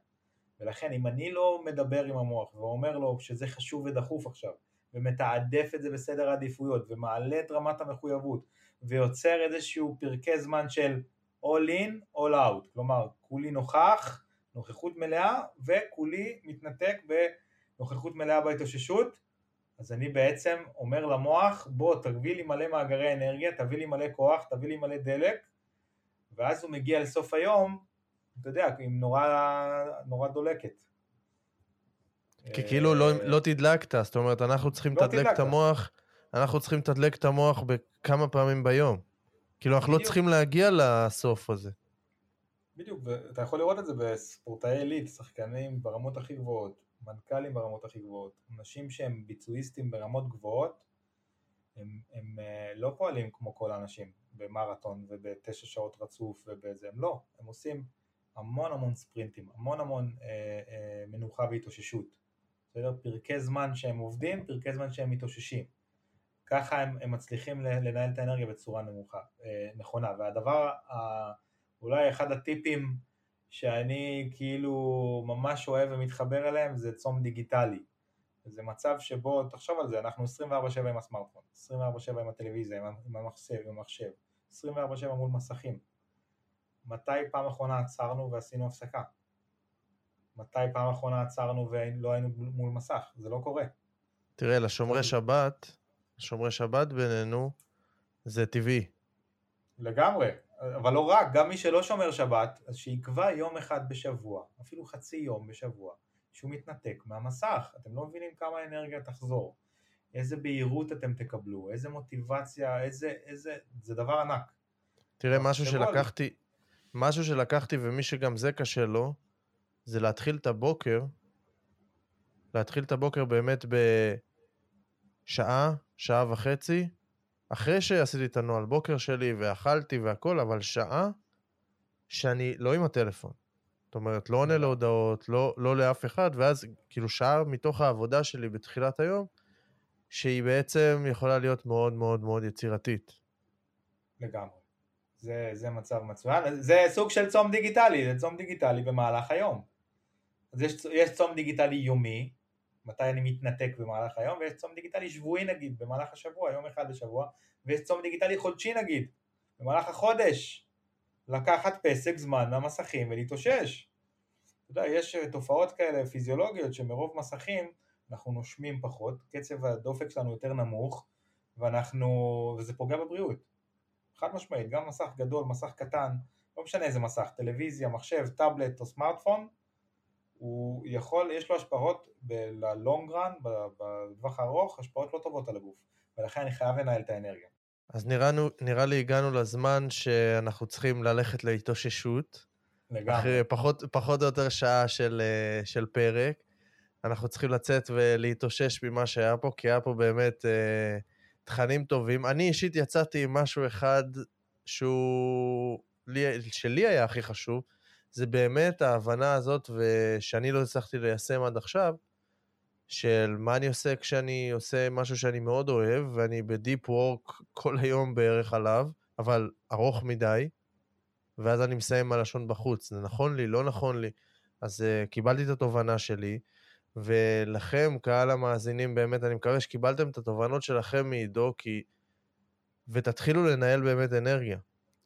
ולכן אם אני לא מדבר עם המוח ואומר לו שזה חשוב ודחוף עכשיו, ומתעדף את זה בסדר העדיפויות, ומעלה את רמת המחויבות, ויוצר איזשהו פרקי זמן של all in, all out, כלומר, כולי נוכח, נוכחות מלאה, וכולי מתנתק בנוכחות מלאה בהתאוששות, אז אני בעצם אומר למוח, בוא תביא לי מלא מאגרי אנרגיה, תביא לי מלא כוח, תביא לי מלא דלק, ואז הוא מגיע לסוף היום, אתה יודע, עם נורא, נורא דולקת. כי כאילו לא, לא תדלקת, זאת אומרת, אנחנו צריכים לא תדלק את המוח, אנחנו צריכים לתדלק את המוח בכמה פעמים ביום. כאילו אנחנו בדיוק. לא צריכים להגיע לסוף הזה. בדיוק, ואתה יכול לראות את זה בספורטאי עילית, שחקנים ברמות הכי גבוהות, מנכ"לים ברמות הכי גבוהות, אנשים שהם ביצועיסטים ברמות גבוהות, הם, הם לא פועלים כמו כל האנשים, במרתון ובתשע שעות רצוף ובאיזה, הם לא, הם עושים המון המון ספרינטים, המון המון אה, אה, מנוחה והתאוששות, בסדר? פרקי זמן שהם עובדים, פרקי זמן שהם מתאוששים, ככה הם, הם מצליחים לנהל את האנרגיה בצורה נמוכה, אה, נכונה, והדבר, אה, אולי אחד הטיפים, שאני כאילו ממש אוהב ומתחבר אליהם, זה צום דיגיטלי. זה מצב שבו, תחשוב על זה, אנחנו עשרים וארבע שבע עם הסמארטפון, עשרים וארבע שבע עם הטלוויזיה, עם המחשב, עם המחשב, עשרים וארבע שבע מול מסכים. מתי פעם אחרונה עצרנו ועשינו הפסקה? מתי פעם אחרונה עצרנו ולא היינו מול מסך? זה לא קורה. תראה, לשומרי שבת, שומרי שבת בינינו, זה טבעי. לגמרי. אבל לא רק, גם מי שלא שומר שבת, אז שיקבע יום אחד בשבוע, אפילו חצי יום בשבוע, שהוא מתנתק מהמסך, אתם לא מבינים כמה אנרגיה תחזור, איזה בהירות אתם תקבלו, איזה מוטיבציה, איזה, איזה, זה דבר ענק. תראה, משהו שלקחתי, משהו שלקחתי ומי שגם זה קשה לו, זה להתחיל את הבוקר, להתחיל את הבוקר באמת בשעה, שעה וחצי, אחרי שעשיתי את הנועל בוקר שלי ואכלתי והכל, אבל שעה שאני לא עם הטלפון. זאת אומרת, לא עונה להודעות, לא, לא לאף אחד, ואז כאילו שעה מתוך העבודה שלי בתחילת היום, שהיא בעצם יכולה להיות מאוד מאוד מאוד יצירתית. לגמרי. זה, זה מצב מצוין. זה סוג של צום דיגיטלי, זה צום דיגיטלי במהלך היום. אז יש, יש צום דיגיטלי יומי, מתי אני מתנתק במהלך היום, ויש צום דיגיטלי שבועי נגיד, במהלך השבוע, יום אחד בשבוע, ויש צום דיגיטלי חודשי נגיד, במהלך החודש, לקחת פסק זמן מהמסכים ולהתאושש. אתה יודע, יש תופעות כאלה פיזיולוגיות, שמרוב מסכים אנחנו נושמים פחות, קצב הדופק שלנו יותר נמוך, ואנחנו, וזה פוגע בבריאות. חד משמעית, גם מסך גדול, מסך קטן, לא משנה איזה מסך, טלוויזיה, מחשב, טאבלט או סמארטפון, הוא יכול, יש לו השפעות ב-long run, בטווח הארוך, השפעות לא טובות על הגוף, ולכן אני חייב לנהל את האנרגיה. אז נראינו, נראה לי הגענו לזמן שאנחנו צריכים ללכת להתאוששות, לגמרי. אחרי פחות, פחות או יותר שעה של, של פרק, אנחנו צריכים לצאת ולהתאושש ממה שהיה פה, כי היה פה באמת אה, תכנים טובים. אני אישית יצאתי עם משהו אחד שהוא, שלי היה הכי חשוב, זה באמת ההבנה הזאת, ושאני לא הצלחתי ליישם עד עכשיו, של מה אני עושה כשאני עושה משהו שאני מאוד אוהב, ואני בדיפ וורק כל היום בערך עליו, אבל ארוך מדי, ואז אני מסיים הלשון בחוץ, זה נכון לי, לא נכון לי, אז uh, קיבלתי את התובנה שלי, ולכם, קהל המאזינים, באמת אני מקווה שקיבלתם את התובנות שלכם מעידו, כי... ותתחילו לנהל באמת אנרגיה,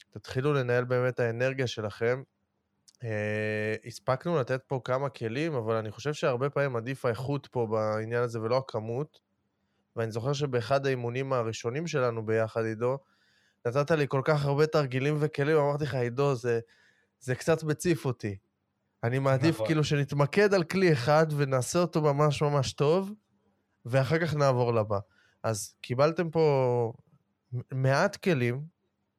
תתחילו לנהל באמת האנרגיה שלכם, Uh, הספקנו לתת פה כמה כלים, אבל אני חושב שהרבה פעמים עדיף האיכות פה בעניין הזה ולא הכמות, ואני זוכר שבאחד האימונים הראשונים שלנו ביחד, עידו, נתת לי כל כך הרבה תרגילים וכלים, אמרתי לך, עידו, זה, זה קצת מציף אותי. אני מעדיף נכון. כאילו שנתמקד על כלי אחד ונעשה אותו ממש ממש טוב, ואחר כך נעבור לבא. אז קיבלתם פה מעט כלים,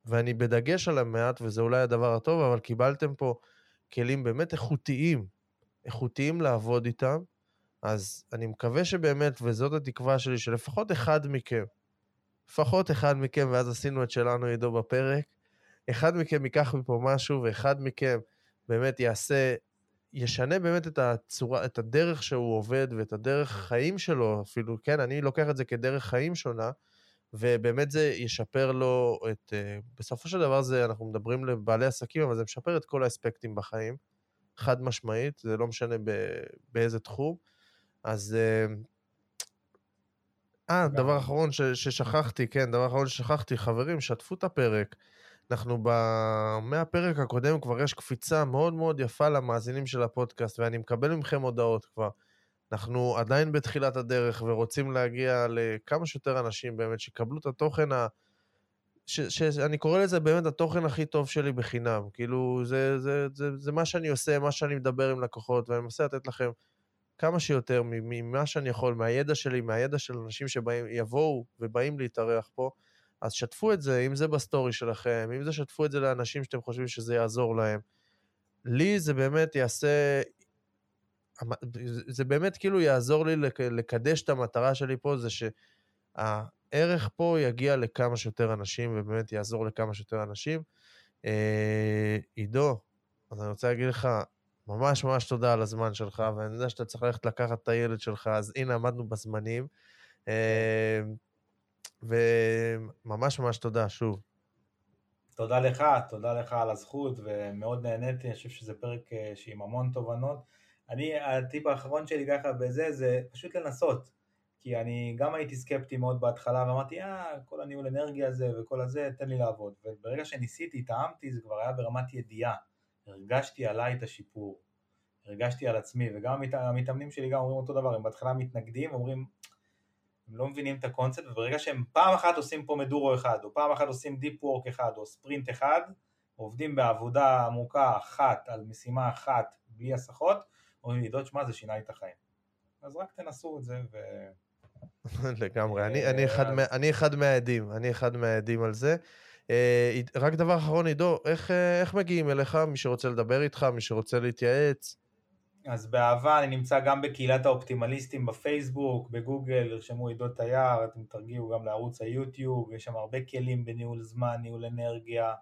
ואני בדגש על המעט, וזה אולי הדבר הטוב, אבל קיבלתם פה כלים באמת איכותיים, איכותיים לעבוד איתם, אז אני מקווה שבאמת, וזאת התקווה שלי, שלפחות אחד מכם, לפחות אחד מכם, ואז עשינו את שלנו עידו בפרק, אחד מכם ייקח מפה משהו, ואחד מכם באמת יעשה, ישנה באמת את הצורה, את הדרך שהוא עובד, ואת הדרך חיים שלו אפילו, כן, אני לוקח את זה כדרך חיים שונה, ובאמת זה ישפר לו את, בסופו של דבר זה, אנחנו מדברים לבעלי עסקים, אבל זה משפר את כל האספקטים בחיים, חד משמעית, זה לא משנה באיזה תחום, אז, אה, דבר אחרון ששכחתי, כן, דבר אחרון ששכחתי, חברים, שתפו את הפרק, אנחנו מהפרק הקודם כבר יש קפיצה מאוד מאוד יפה למאזינים של הפודקאסט, ואני מקבל מכם הודעות כבר, אנחנו עדיין בתחילת הדרך ורוצים להגיע לכמה שיותר אנשים באמת שקבלו את התוכן, ה... ש... שאני קורא לזה באמת התוכן הכי טוב שלי בחינם, כאילו זה, זה, זה, זה מה שאני עושה, מה שאני מדבר עם לקוחות, ואני מנסה לתת לכם כמה שיותר ממה שאני יכול, מהידע שלי, מהידע של אנשים שיבואו ובאים להתארח פה, אז שתפו את זה, אם זה בסטורי שלכם, אם זה שתפו את זה לאנשים שאתם חושבים שזה יעזור להם, לי זה באמת יעשה... זה באמת כאילו יעזור לי לקדש את המטרה שלי פה, זה שהערך פה יגיע לכמה שיותר אנשים, ובאמת יעזור לכמה שיותר אנשים. עידו, אז אני רוצה להגיד לך, ממש ממש תודה על הזמן שלך, ואני יודע שאתה צריך ללכת לקחת את הילד שלך, אז הנה עמדנו בזמנים, וממש ממש תודה שוב. תודה לך, תודה לך על הזכות, ומאוד נהניתי, אני חושב שזה פרק שעם המון תובנות, אני, הטיפ האחרון שלי ככה בזה, זה פשוט לנסות, כי אני גם הייתי סקפטי מאוד בהתחלה, ואמרתי, אה, כל הניהול אנרגיה הזה וכל הזה, תן לי לעבוד, וברגע שניסיתי, טעמתי, זה כבר היה ברמת ידיעה, הרגשתי עליי את השיפור, הרגשתי על עצמי, וגם המתאמנים שלי גם אומרים אותו דבר, הם בהתחלה מתנגדים, אומרים, הם לא מבינים את הקונספט, וברגע שהם פעם אחת עושים פה מדורו אחד, או פעם אחת עושים דיפ וורק אחד, או ספרינט אחד, עובדים בעבודה עמוקה אחת, על משימה אחת, בלי הסחות, אומרים לי, דוד שמה, זה שינה לי את החיים. אז רק תנסו את זה, ו... לגמרי, אני אחד מהעדים, אני אחד מהעדים על זה. רק דבר אחרון, עידו, איך מגיעים אליך, מי שרוצה לדבר איתך, מי שרוצה להתייעץ? אז באהבה, אני נמצא גם בקהילת האופטימליסטים בפייסבוק, בגוגל, הרשמו עידו תייר, אתם תרגיעו גם לערוץ היוטיוב, יש שם הרבה כלים בניהול זמן, ניהול אנרגיה,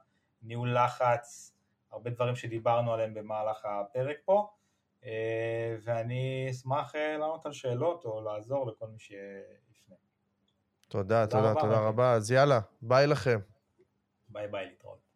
ניהול לחץ, הרבה דברים שדיברנו עליהם במהלך הפרק פה. ואני אשמח לענות על שאלות או לעזור לכל מי שיפנה. תודה, תודה, תודה רבה. אז יאללה, ביי לכם. ביי ביי, להתראות.